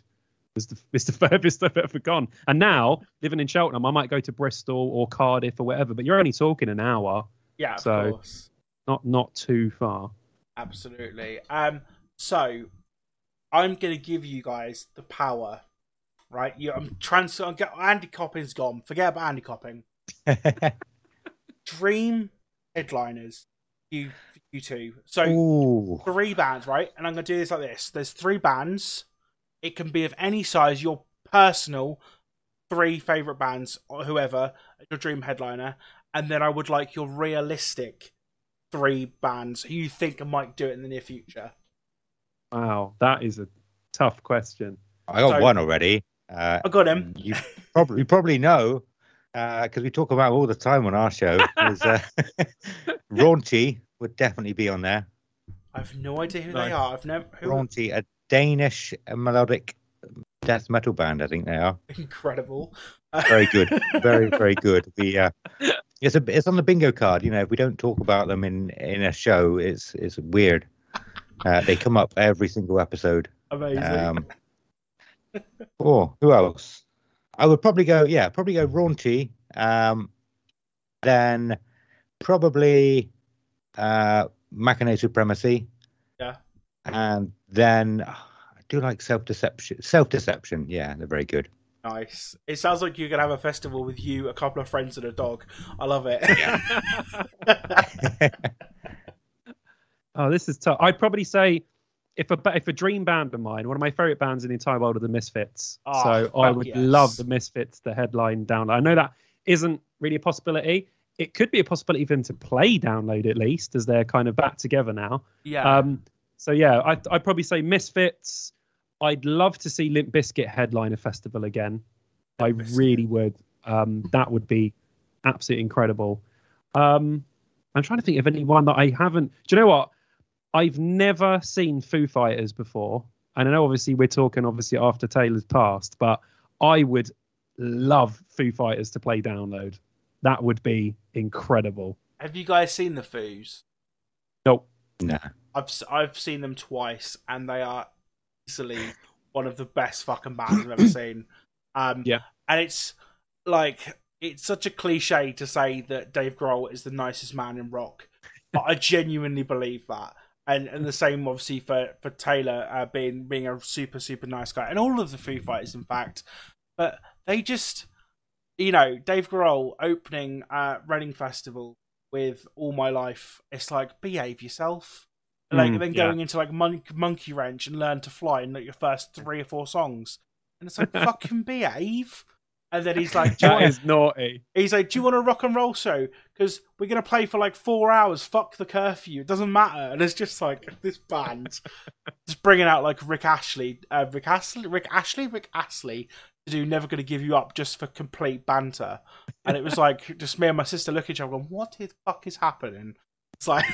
was the, was the furthest I've ever gone. And now, living in Cheltenham, I might go to Bristol or Cardiff or whatever, but you're only talking an hour. Yeah, of so course. Not, not too far. Absolutely. Um, so, I'm going to give you guys the power, right? You, I'm trans- I'm get- Andy Copping's gone. Forget about Andy Copping. Dream headliners, you, you two. So, Ooh. three bands, right? And I'm going to do this like this. There's three bands. It can be of any size, your personal three favourite bands, or whoever, your dream headliner. And then I would like your realistic three bands who you think might do it in the near future. Wow, that is a tough question. I got so, one already. Uh, I got him. You probably, you probably know, because uh, we talk about it all the time on our show. Is, uh, Raunchy would definitely be on there. I have no idea who no. they are. I've never. Who... Raunchy, a Danish melodic death metal band, I think they are. Incredible. Very good. Very, very good. The, uh, it's, a, it's on the bingo card. You know, if we don't talk about them in, in a show, it's it's weird. Uh, they come up every single episode. Amazing. Um, oh, who else? I would probably go, yeah, probably go Raunchy. Um, then probably uh, Mackinac Supremacy. Yeah. And then oh, I do like Self-Deception. Self-Deception, yeah, they're very good. Nice. It sounds like you're going to have a festival with you, a couple of friends and a dog. I love it. Yeah. Oh, this is tough. I'd probably say if a, if a dream band of mine, one of my favourite bands in the entire world are the Misfits. Oh, so I would yes. love the Misfits to headline Download. I know that isn't really a possibility. It could be a possibility for them to play Download at least, as they're kind of back together now. Yeah. Um, So, yeah, I, I'd probably say Misfits. I'd love to see Limp Bizkit headline a festival again. I really would. Um, that would be absolutely incredible. Um, I'm trying to think of anyone that I haven't. Do you know what? I've never seen Foo Fighters before. And I know, obviously, we're talking, obviously, after Taylor's passed. But I would love Foo Fighters to play Download. That would be incredible. Have you guys seen the Foos? Nope. Nah. I've I've seen them twice, and they are easily one of the best fucking bands I've ever seen. Um, yeah, and it's like it's such a cliche to say that Dave Grohl is the nicest man in rock, but I genuinely believe that. And and the same obviously for for Taylor uh, being being a super super nice guy, and all of the Foo Fighters in fact. But they just, you know, Dave Grohl opening uh, Reading Festival with All My Life. It's like behave yourself. Like mm, then going yeah. into like mon- Monkey Wrench and Learn to Fly in like your first three or four songs, and it's like fucking behave. And then he's like, "That is naughty." He's like, "Do you want a rock and roll show? Because we're gonna play for like four hours. Fuck the curfew. It doesn't matter." And it's just like this band just bringing out like Rick Ashley, uh, Rick Astley, Rick Ashley, Rick Astley to do "Never Gonna Give You Up" just for complete banter. And it was like just me and my sister looking at each other, going, "What the fuck is happening?" It's like.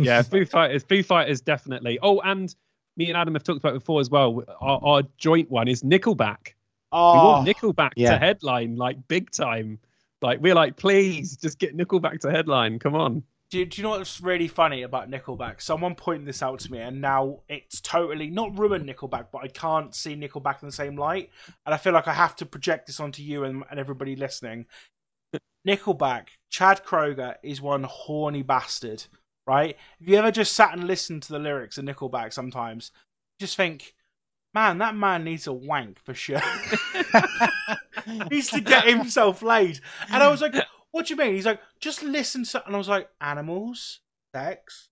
Yeah, Foo Fighters, Foo Fighters definitely. Oh, and me and Adam have talked about it before as well. Our, our joint one is Nickelback. Oh, we want Nickelback yeah. to headline like big time. Like we're like, please just get Nickelback to headline. Come on. Do, do you know what's really funny about Nickelback? Someone pointed this out to me, and now it's totally not ruined Nickelback, but I can't see Nickelback in the same light, and I feel like I have to project this onto you and, and everybody listening. Nickelback, Chad Kroeger is one horny bastard, right? If you ever just sat and listened to the lyrics of Nickelback sometimes, you just think, man, that man needs a wank for sure. He needs to get himself laid. And I was like, what do you mean? He's like, just listen to... And I was like, animals, sex,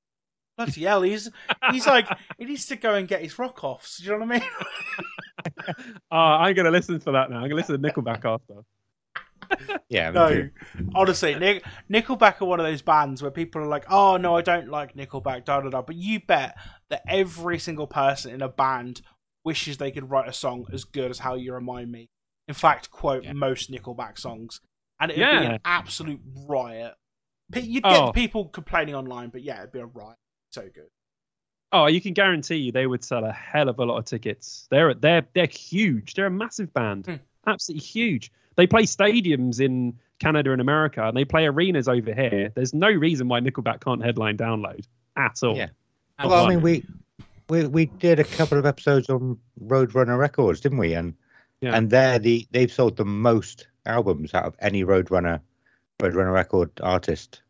bloody hell. He's, he's like, he needs to go and get his rock offs. Do you know what I mean? uh, I'm going to listen to that now. I'm going to listen to Nickelback after. Yeah. No, honestly, Nick, Nickelback are one of those bands where people are like, oh, no, I don't like Nickelback, da da da. But you bet that every single person in a band wishes they could write a song as good as How You Remind Me. In fact, quote, yeah. most Nickelback songs. And it would yeah. be an absolute riot. You'd get oh. people complaining online, but yeah, it'd be a riot. So good. Oh, you can guarantee you they would sell a hell of a lot of tickets. They're they're they're huge. They're a massive band. Mm. Absolutely huge. They play stadiums in Canada and America, and they play arenas over here. There's no reason why Nickelback can't headline Download at all. Yeah. Well, one. I mean, we, we we did a couple of episodes on Roadrunner Records, didn't we? And yeah. and they're the they've sold the most albums out of any Roadrunner Roadrunner record artist.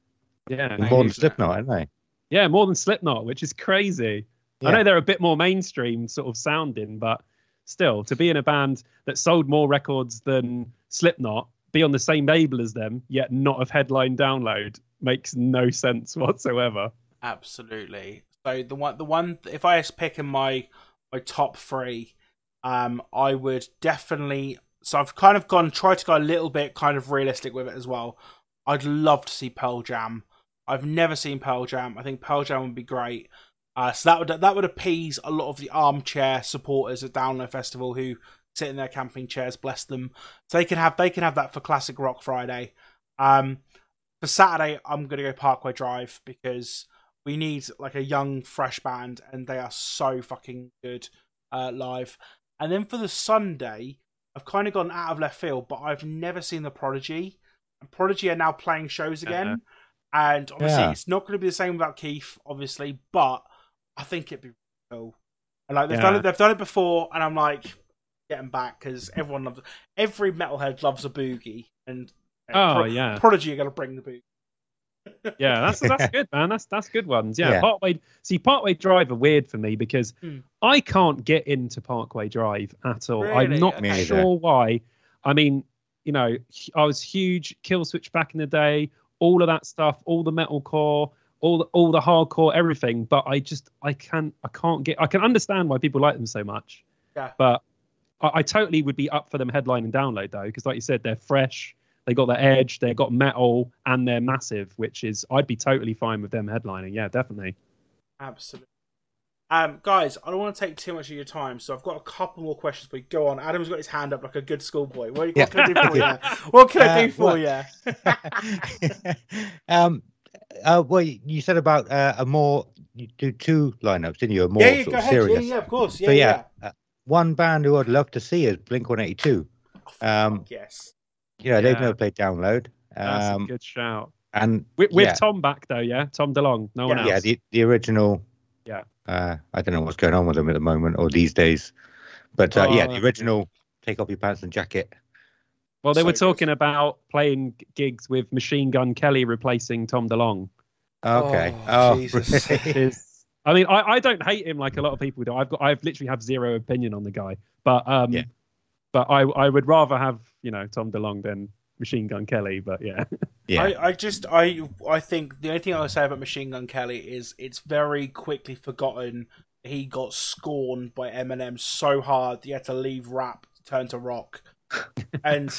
Yeah, more than Slipknot, aren't they? Yeah, more than Slipknot, which is crazy. Yeah. I know they're a bit more mainstream sort of sounding, but still, to be in a band that sold more records than Slipknot, be on the same label as them, yet not have headline Download, makes no sense whatsoever. Absolutely. So the one, the one, if I was picking my my top three, um, I would definitely. So I've kind of gone, tried to go a little bit kind of realistic with it as well. I'd love to see Pearl Jam. I've never seen Pearl Jam. I think Pearl Jam would be great. Uh, so that would that would appease a lot of the armchair supporters at Download Festival who sit in their camping chairs, bless them. So they can have they can have that for Classic Rock Friday. Um, for Saturday, I'm gonna go Parkway Drive because we need like a young, fresh band, and they are so fucking good uh, live. And then for the Sunday, I've kind of gone out of left field, but I've never seen the Prodigy. And Prodigy are now playing shows again. Uh-huh. And obviously, yeah. it's not going to be the same without Keith, obviously, but I think it'd be cool. And like they've, yeah. done it, they've done it before, and I'm like, get them back, because everyone loves every metalhead loves a boogie. And uh, oh, Pro- yeah. Prodigy are going to bring the boogie. yeah, that's that's good, man. That's that's good ones. Yeah, yeah. Parkway. See, Parkway Drive are weird for me because mm. I can't get into Parkway Drive at all. Really? I'm not me sure either. Why. I mean, you know, I was huge Killswitch back in the day. All of that stuff, all the metalcore, all the, all the hardcore, everything. But I just, I can't, I can't get. I can understand why people like them so much. Yeah. But I, I totally would be up for them headline and Download though, because like you said, they're fresh. They got their edge, they got metal, and they're massive, which is, I'd be totally fine with them headlining. Yeah, definitely. Absolutely. Um, guys, I don't want to take too much of your time, so I've got a couple more questions, but go on. Adam's got his hand up like a good schoolboy. What, yeah. what can I do for you? What can uh, I do for what? you? um, uh, well, you said about uh, a more, you do two lineups, didn't you? A more yeah, yeah, sort of serious. Yeah, yeah, of course. Yeah, so, yeah. yeah. Uh, one band who I'd love to see is Blink one eighty-two. Um, yes. You know, yeah. they've never played Download. Um, That's a good shout. And with, with yeah. Tom back though, yeah, Tom DeLonge, no yeah. one else. Yeah, the, the original. Yeah. Uh, I don't know what's going on with them at the moment or these days, but uh, oh, yeah, the original Take Off Your Pants and Jacket. Well, they so were talking good. about playing gigs with Machine Gun Kelly replacing Tom DeLonge. Okay. Oh, oh Jesus. Really? I mean, I, I don't hate him like a lot of people do. I've got I've literally have zero opinion on the guy, but um, yeah. but I I would rather have you know Tom DeLonge than Machine Gun Kelly, but yeah. yeah. I, I just I I think the only thing I would say about Machine Gun Kelly is it's very quickly forgotten he got scorned by Eminem so hard he had to leave rap to turn to rock. And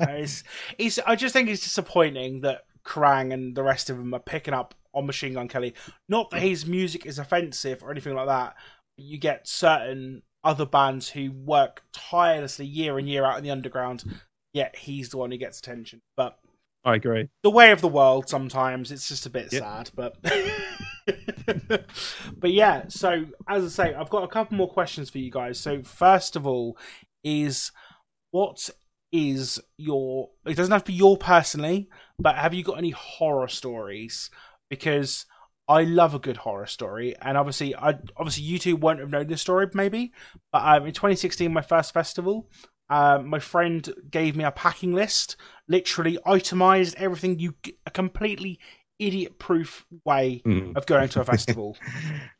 it's, it's I just think it's disappointing that Kerrang! And the rest of them are picking up on Machine Gun Kelly. Not that his music is offensive or anything like that. You get certain other bands who work tirelessly year in, year out in the underground. Yeah, he's the one who gets attention. But I agree. The way of the world sometimes, it's just a bit yep. sad. But but yeah, so as I say, I've got a couple more questions for you guys. So first of all is, what is your... It doesn't have to be your personally, but have you got any horror stories because I love a good horror story, and obviously, I obviously you two won't have known this story maybe, but um, in twenty sixteen, my first festival, um, my friend gave me a packing list, literally itemized everything, you a completely idiot-proof way mm. of going to a festival.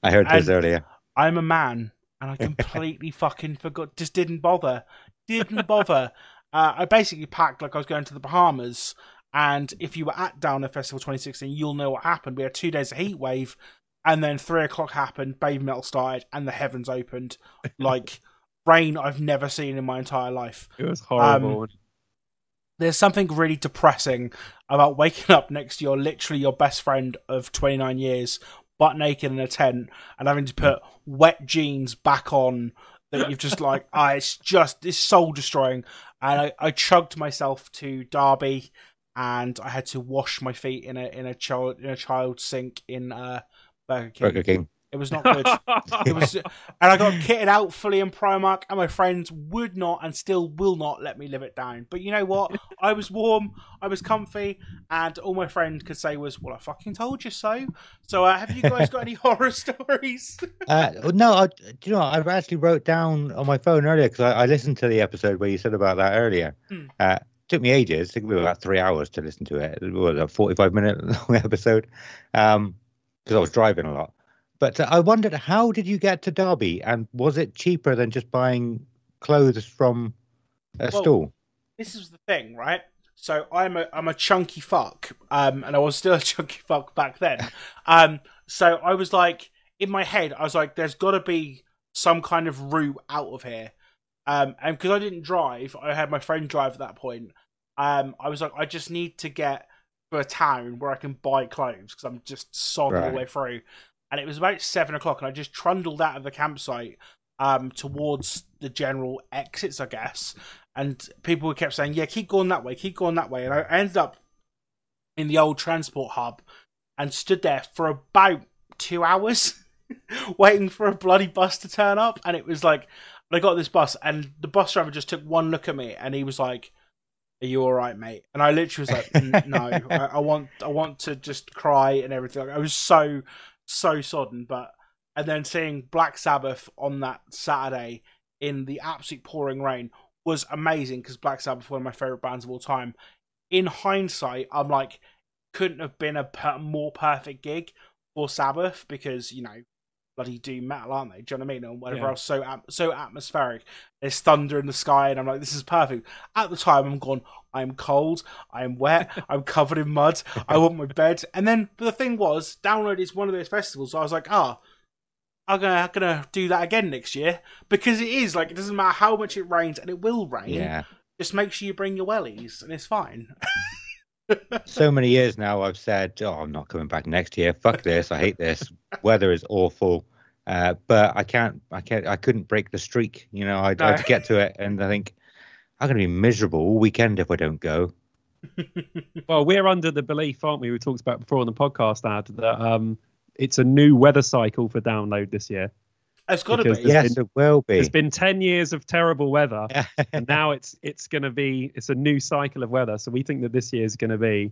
I heard and this earlier. I'm a man, and I completely fucking forgot, just didn't bother, didn't bother. uh, I basically packed like I was going to the Bahamas. And if you were at Download Festival twenty sixteen, you'll know what happened. We had two days of heat wave, and then three o'clock happened, baby metal started, and the heavens opened like rain I've never seen in my entire life. It was horrible. Um, there's something really depressing about waking up next to your literally your best friend of twenty-nine years, butt naked in a tent, and having to put wet jeans back on that you've just like, ah, oh, it's just it's soul destroying. And I, I chugged myself to Derby. And I had to wash my feet in a in a child in a child sink in uh, Burger King. Burger King. It was not good. It was, and I got kitted out fully in Primark, and my friends would not and still will not let me live it down. But you know what? I was warm, I was comfy, and all my friend could say was, "Well, I fucking told you so." So, uh, have you guys got any horror stories? uh, no, I, do you know what? I actually wrote down on my phone earlier because I, I listened to the episode where you said about that earlier. Mm. Uh, Took me ages. I think we were about three hours to listen to it. It was a forty-five minute long episode because um, I was driving a lot. But uh, I wondered, how did you get to Derby, and was it cheaper than just buying clothes from a well, stall? This is the thing, right? So I'm a I'm a chunky fuck, um, and I was still a chunky fuck back then. um, so I was like, in my head, I was like, there's got to be some kind of route out of here. Um, and because I didn't drive, I had my friend drive at that point. Um, I was like, I just need to get to a town where I can buy clothes because I'm just sodding right. all the way through. And it was about seven o'clock, and I just trundled out of the campsite um, towards the general exits, I guess. And people kept saying, "Yeah, keep going that way, keep going that way." And I ended up in the old transport hub and stood there for about two hours waiting for a bloody bus to turn up. And it was like. I got this bus, and the bus driver just took one look at me, and he was like, "Are you all right, mate?" And I literally was like, "No, I, I want, I want to just cry and everything." Like, I was so, so sodden. But and then seeing Black Sabbath on that Saturday in the absolute pouring rain was amazing because Black Sabbath were one of my favorite bands of all time. In hindsight, I'm like, couldn't have been a per- more perfect gig for Sabbath because you know. Bloody doom metal, aren't they? Do you know what I mean? And whatever yeah. else, so at- so atmospheric. There's thunder in the sky, and I'm like, this is perfect. At the time, I'm gone, I'm cold, I'm wet, I'm covered in mud, I want my bed. And then, but the thing was, Download is one of those festivals, so I was like, ah, oh, I'm gonna, I'm gonna do that again next year. Because it is, like, it doesn't matter how much it rains, and it will rain. Yeah. Just make sure you bring your wellies, and it's fine. So many years now I've said, oh, I'm not coming back next year. Fuck this. I hate this. Weather is awful. Uh, but I can't, I can't, I couldn't break the streak. You know, I no. had to get to it. And I think I'm going to be miserable all weekend if I don't go. Well, we're under the belief, aren't we? We talked about before on the podcast, Ad, that um, it's a new weather cycle for Download this year. It's got to be. Yes, been, it will be. It's been ten years of terrible weather, and now it's it's going to be it's a new cycle of weather. So we think that this year is going to be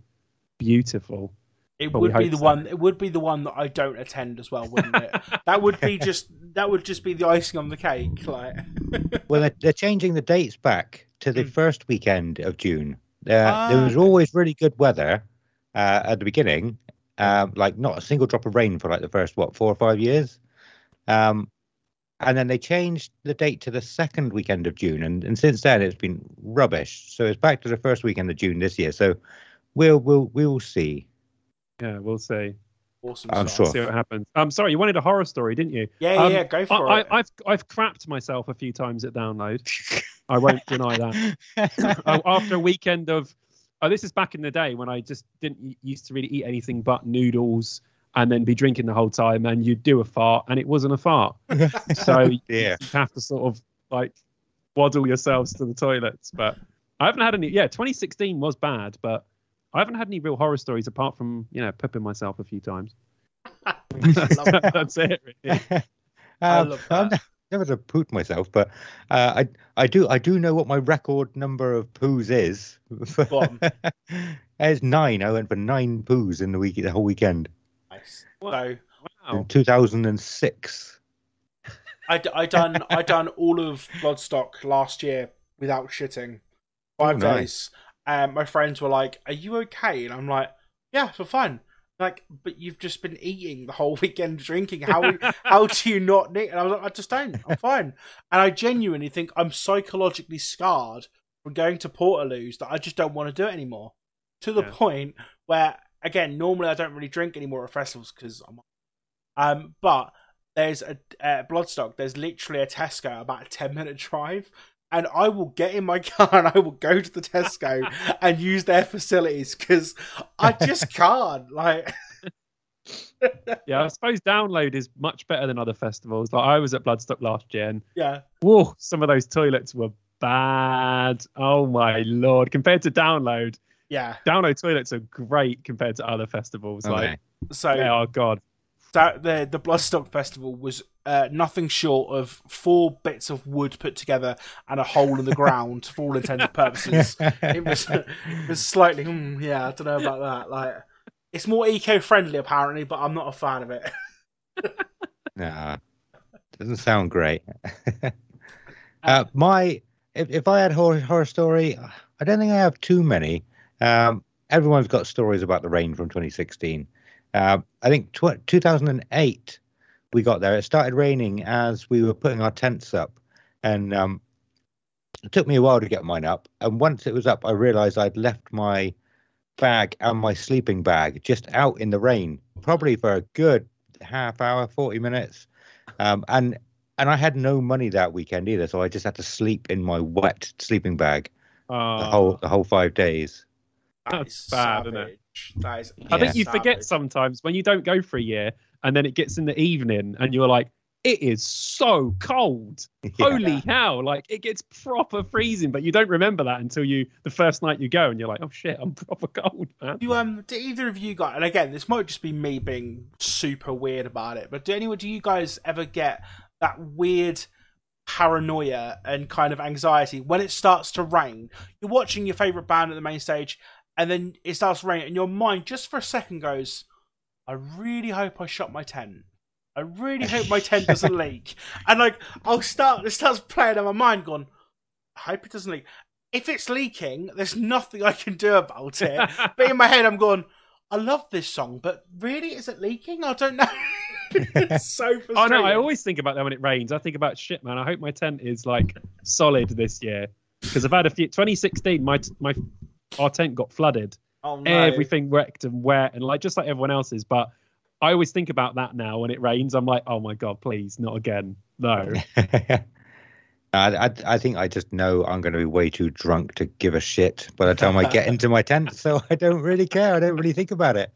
beautiful. It would be the so. one. It would be the one that I don't attend as well, wouldn't it? That would be just that would just be the icing on the cake. Like, well, they're, they're changing the dates back to the mm. first weekend of June. Uh, ah. There was always really good weather uh, at the beginning, um, like not a single drop of rain for like the first what four or five years. Um, And then they changed the date to the second weekend of June. And, and since then, it's been rubbish. So it's back to the first weekend of June this year. So we'll we'll we'll see. Yeah, we'll see. Awesome. I'm sure. See what happens. I'm um, sorry, you wanted a horror story, didn't you? Yeah, um, yeah, go for I, it. I, I've I've crapped myself a few times at Download. I won't deny that. uh, after a weekend of... Oh, this is back in the day when I just didn't used to really eat anything but noodles and then be drinking the whole time, and you'd do a fart, and it wasn't a fart. So yeah. you have to sort of, like, waddle yourselves to the toilets. But I haven't had any... Yeah, twenty sixteen was bad, but I haven't had any real horror stories apart from, you know, pooping myself a few times. I love that. That's it, really. um, I love that. I'm never to poop myself, but uh, I I do I do know what my record number of poos is. It's nine. I went for nine poos in the week, the whole weekend. Wow. Wow. In two thousand six. I, I done I done all of Bloodstock last year without shitting. Five oh, days. Nice. Um, my friends were like, "Are you okay?" And I'm like, "Yeah, for fun." Like, but you've just been eating the whole weekend, drinking. How how do you not need? And I was like, I just don't. I'm fine. And I genuinely think I'm psychologically scarred from going to Portaloos that I just don't want to do it anymore. To the yeah. point where, again, normally I don't really drink anymore at festivals because I'm. Um, but there's a uh, Bloodstock. There's literally a Tesco about a ten minute drive. And I will get in my car and I will go to the Tesco and use their facilities because I just can't. Like, yeah, I suppose Download is much better than other festivals. Like, I was at Bloodstock last year, and yeah, whoa, some of those toilets were bad. Oh my lord! Compared to Download, yeah, Download toilets are great compared to other festivals. Okay. Like, so, yeah, oh god, that the the Bloodstock festival was. Uh, nothing short of four bits of wood put together and a hole in the ground for all intents and purposes. It was, it was slightly, mm, yeah, I don't know about that. Like, it's more eco-friendly apparently, but I'm not a fan of it. Nah, doesn't sound great. uh, my, if, if I had horror, horror story, I don't think I have too many. Um, everyone's got stories about the rain from twenty sixteen. Uh, I think tw- two thousand eight. We got there. It started raining as we were putting our tents up, and um, it took me a while to get mine up. And once it was up, I realized I'd left my bag and my sleeping bag just out in the rain, probably for a good half hour, forty minutes. Um, and and I had no money that weekend either, so I just had to sleep in my wet sleeping bag uh, the whole the whole five days. That's bad, isn't it? That is, I yeah. think you forget sometimes when you don't go for a year. And then it gets in the evening and you're like, it is so cold. Yeah. Holy hell. Like, it gets proper freezing, but you don't remember that until you the first night you go and you're like, oh shit, I'm proper cold, man. Do, um, do either of you guys, and again, this might just be me being super weird about it, but do anyone, do you guys ever get that weird paranoia and kind of anxiety when it starts to rain? You're watching your favourite band at the main stage and then it starts raining and your mind just for a second goes, I really hope I shot my tent. I really hope my tent doesn't leak. And like, I'll start, it starts playing in my mind going, I hope it doesn't leak. If it's leaking, there's nothing I can do about it. But in my head, I'm going, I love this song, but really, is it leaking? I don't know. It's so frustrating. Oh no, I always think about that when it rains. I think about, shit, man, I hope my tent is like solid this year. Because I've had a few, twenty sixteen, my, my, our tent got flooded. Oh, no. Everything wrecked and wet and like just like everyone else's, but I always think about that now when it rains. I'm like, oh my god, please not again. No. I, I I think I just know I'm going to be way too drunk to give a shit by the time I get into my tent, so I don't really care. I don't really think about it.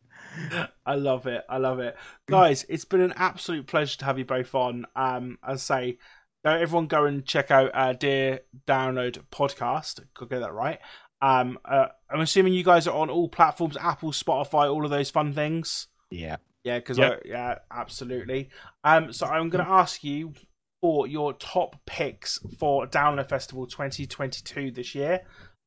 I love it. I love it, guys. It's been an absolute pleasure to have you both on. Um, I say, everyone go and check out uh, Dear Download Podcast. Could get that right. Um, uh, I'm assuming you guys are on all platforms, Apple, Spotify, all of those fun things. Yeah. Yeah, because yep. yeah, absolutely. Um, so I'm going to ask you for your top picks for Download Festival twenty twenty-two this year.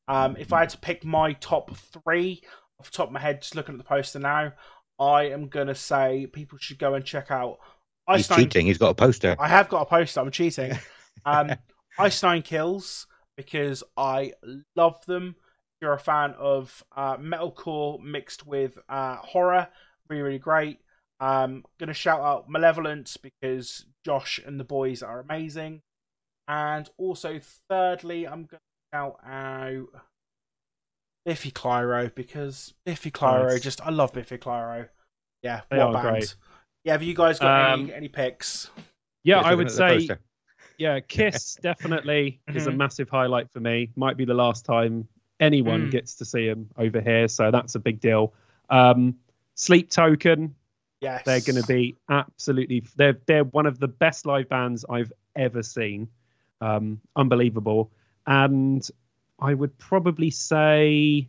Um, if I had to pick my top three off the top of my head, just looking at the poster now, I am going to say people should go and check out Ice Nine. He's cheating. He's got a poster. I have got a poster. I'm cheating. Um, Ice Nine Kills, because I love them. If you're a fan of uh, metalcore mixed with uh, horror, really, really great. Um, gonna shout out Malevolence because Josh and the boys are amazing. And also, thirdly, I'm gonna shout out Biffy Clyro because Biffy Clyro, nice. just I love Biffy Clyro. Yeah, they what a band. Great. Yeah, have you guys got um, any, any picks? Yeah, I would say. Yeah, Kiss definitely is a massive highlight for me. Might be the last time anyone mm. gets to see him over here, so that's a big deal. Um, Sleep Token, yes, they're going to be absolutely. They're they're one of the best live bands I've ever seen. Um, unbelievable, and I would probably say,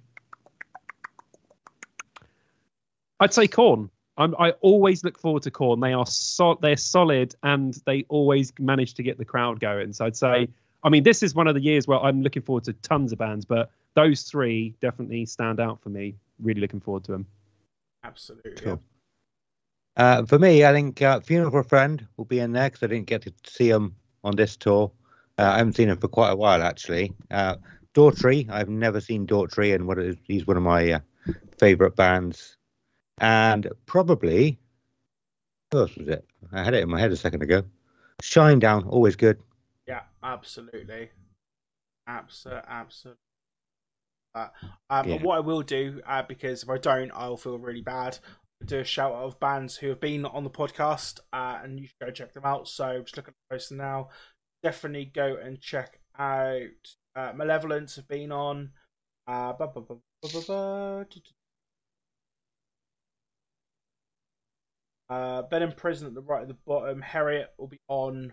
I'd say Korn. I'm, I always look forward to Korn. They are so, they're solid and they always manage to get the crowd going. So I'd say, I mean, this is one of the years where I'm looking forward to tons of bands, but those three definitely stand out for me. Really looking forward to them. Absolutely. Cool. Uh, for me, I think uh, Funeral Friend will be in there because I didn't get to see him on this tour. Uh, I haven't seen him for quite a while, actually. Uh, Daughtry, I've never seen Daughtry, and what is, he's one of my uh, favourite bands. And probably, who else was it? I had it in my head a second ago. Shinedown, always good. Yeah, absolutely. Absolutely. Absolutely. Uh, um, yeah. But what I will do, uh, because if I don't, I'll feel really bad, do a shout out of bands who have been on the podcast, uh, and you should go check them out. So just look at the post now. Definitely go and check out uh, Malevolence have been on. Uh, bu- bu- bu- bu- bu- bu- uh, Ben in Prison at the right at the bottom. Harriet will be on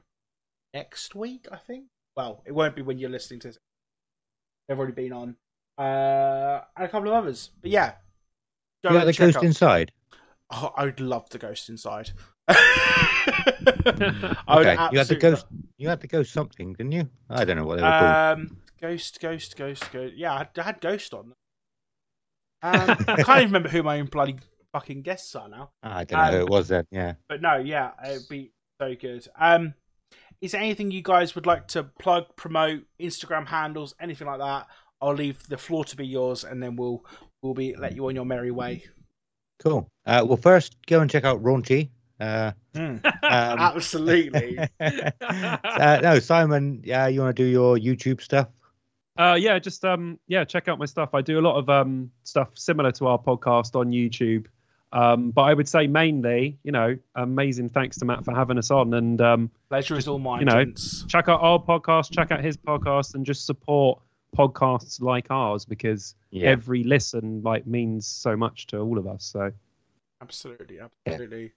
next week, I think. Well, it won't be when you're listening to this. They've already been on. Uh, and a couple of others. But yeah. Go yeah, The Ghost out. Inside. Oh, I would love The Ghost Inside. okay, you had the ghost. Love... You had the ghost something, didn't you? I don't know what they were um, called. Ghost, ghost, ghost, ghost. Yeah, I, I had Ghost on. Um, I can't even remember who my own bloody fucking guests are now. I don't know um, who it was then. Yeah, but no, yeah, it'd be so good. Um, is there anything you guys would like to plug, promote, Instagram handles, anything like that? I'll leave the floor to be yours, and then we'll we'll be let you on your merry way. Cool. Uh, well, first, go and check out Raunchy. Uh, mm. um, Absolutely. uh, no, Simon. Yeah, you want to do your YouTube stuff? Uh, yeah, just um, yeah, check out my stuff. I do a lot of um stuff similar to our podcast on YouTube. Um, but I would say mainly, you know, amazing thanks to Matt for having us on, and um, pleasure is all mine. You know, check out our podcast, check out his podcast, and just support podcasts like ours, because yeah. every listen like means so much to all of us. So absolutely, absolutely,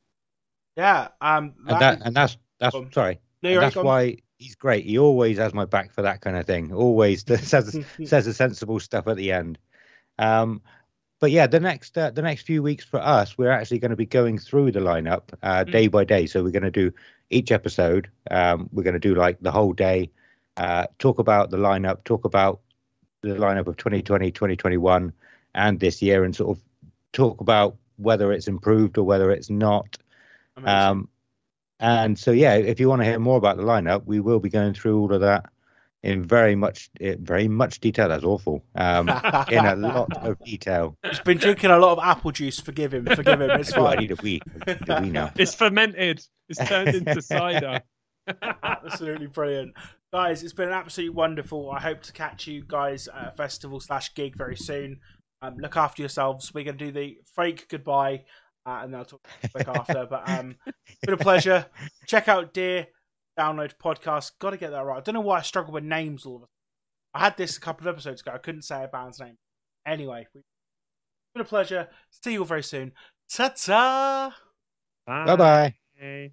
yeah. yeah um, that and, that, and that's that's um, sorry. No, that's gone. Why he's great. He always has my back for that kind of thing. Always says says the sensible stuff at the end. Um, but yeah, the next uh, the next few weeks for us, we're actually going to be going through the lineup uh, mm. day by day. So we're going to do each episode. Um, we're going to do like the whole day. Uh, talk about the lineup, talk about the lineup of twenty twenty, twenty twenty-one, and this year, and sort of talk about whether it's improved or whether it's not. Um, and so, yeah, if you want to hear more about the lineup, we will be going through all of that in very much, very much detail. That's awful. Um, in a lot of detail. He's been drinking a lot of apple juice. Forgive him. Forgive him. It's fine. I need a wee. I need a wee now. It's fermented. It's turned into cider. Absolutely brilliant. Guys, it's been absolutely wonderful. I hope to catch you guys at a festival slash gig very soon. Um, look after yourselves. We're going to do the fake goodbye, uh, and then I'll talk quick after. But um, it's been a pleasure. Check out Dear Download Podcast. Got to get that right. I don't know why I struggle with names all of a sudden. I had this a couple of episodes ago. I couldn't say a band's name. Anyway, it's been a pleasure. See you all very soon. Ta-ta! Bye. Bye-bye. Bye.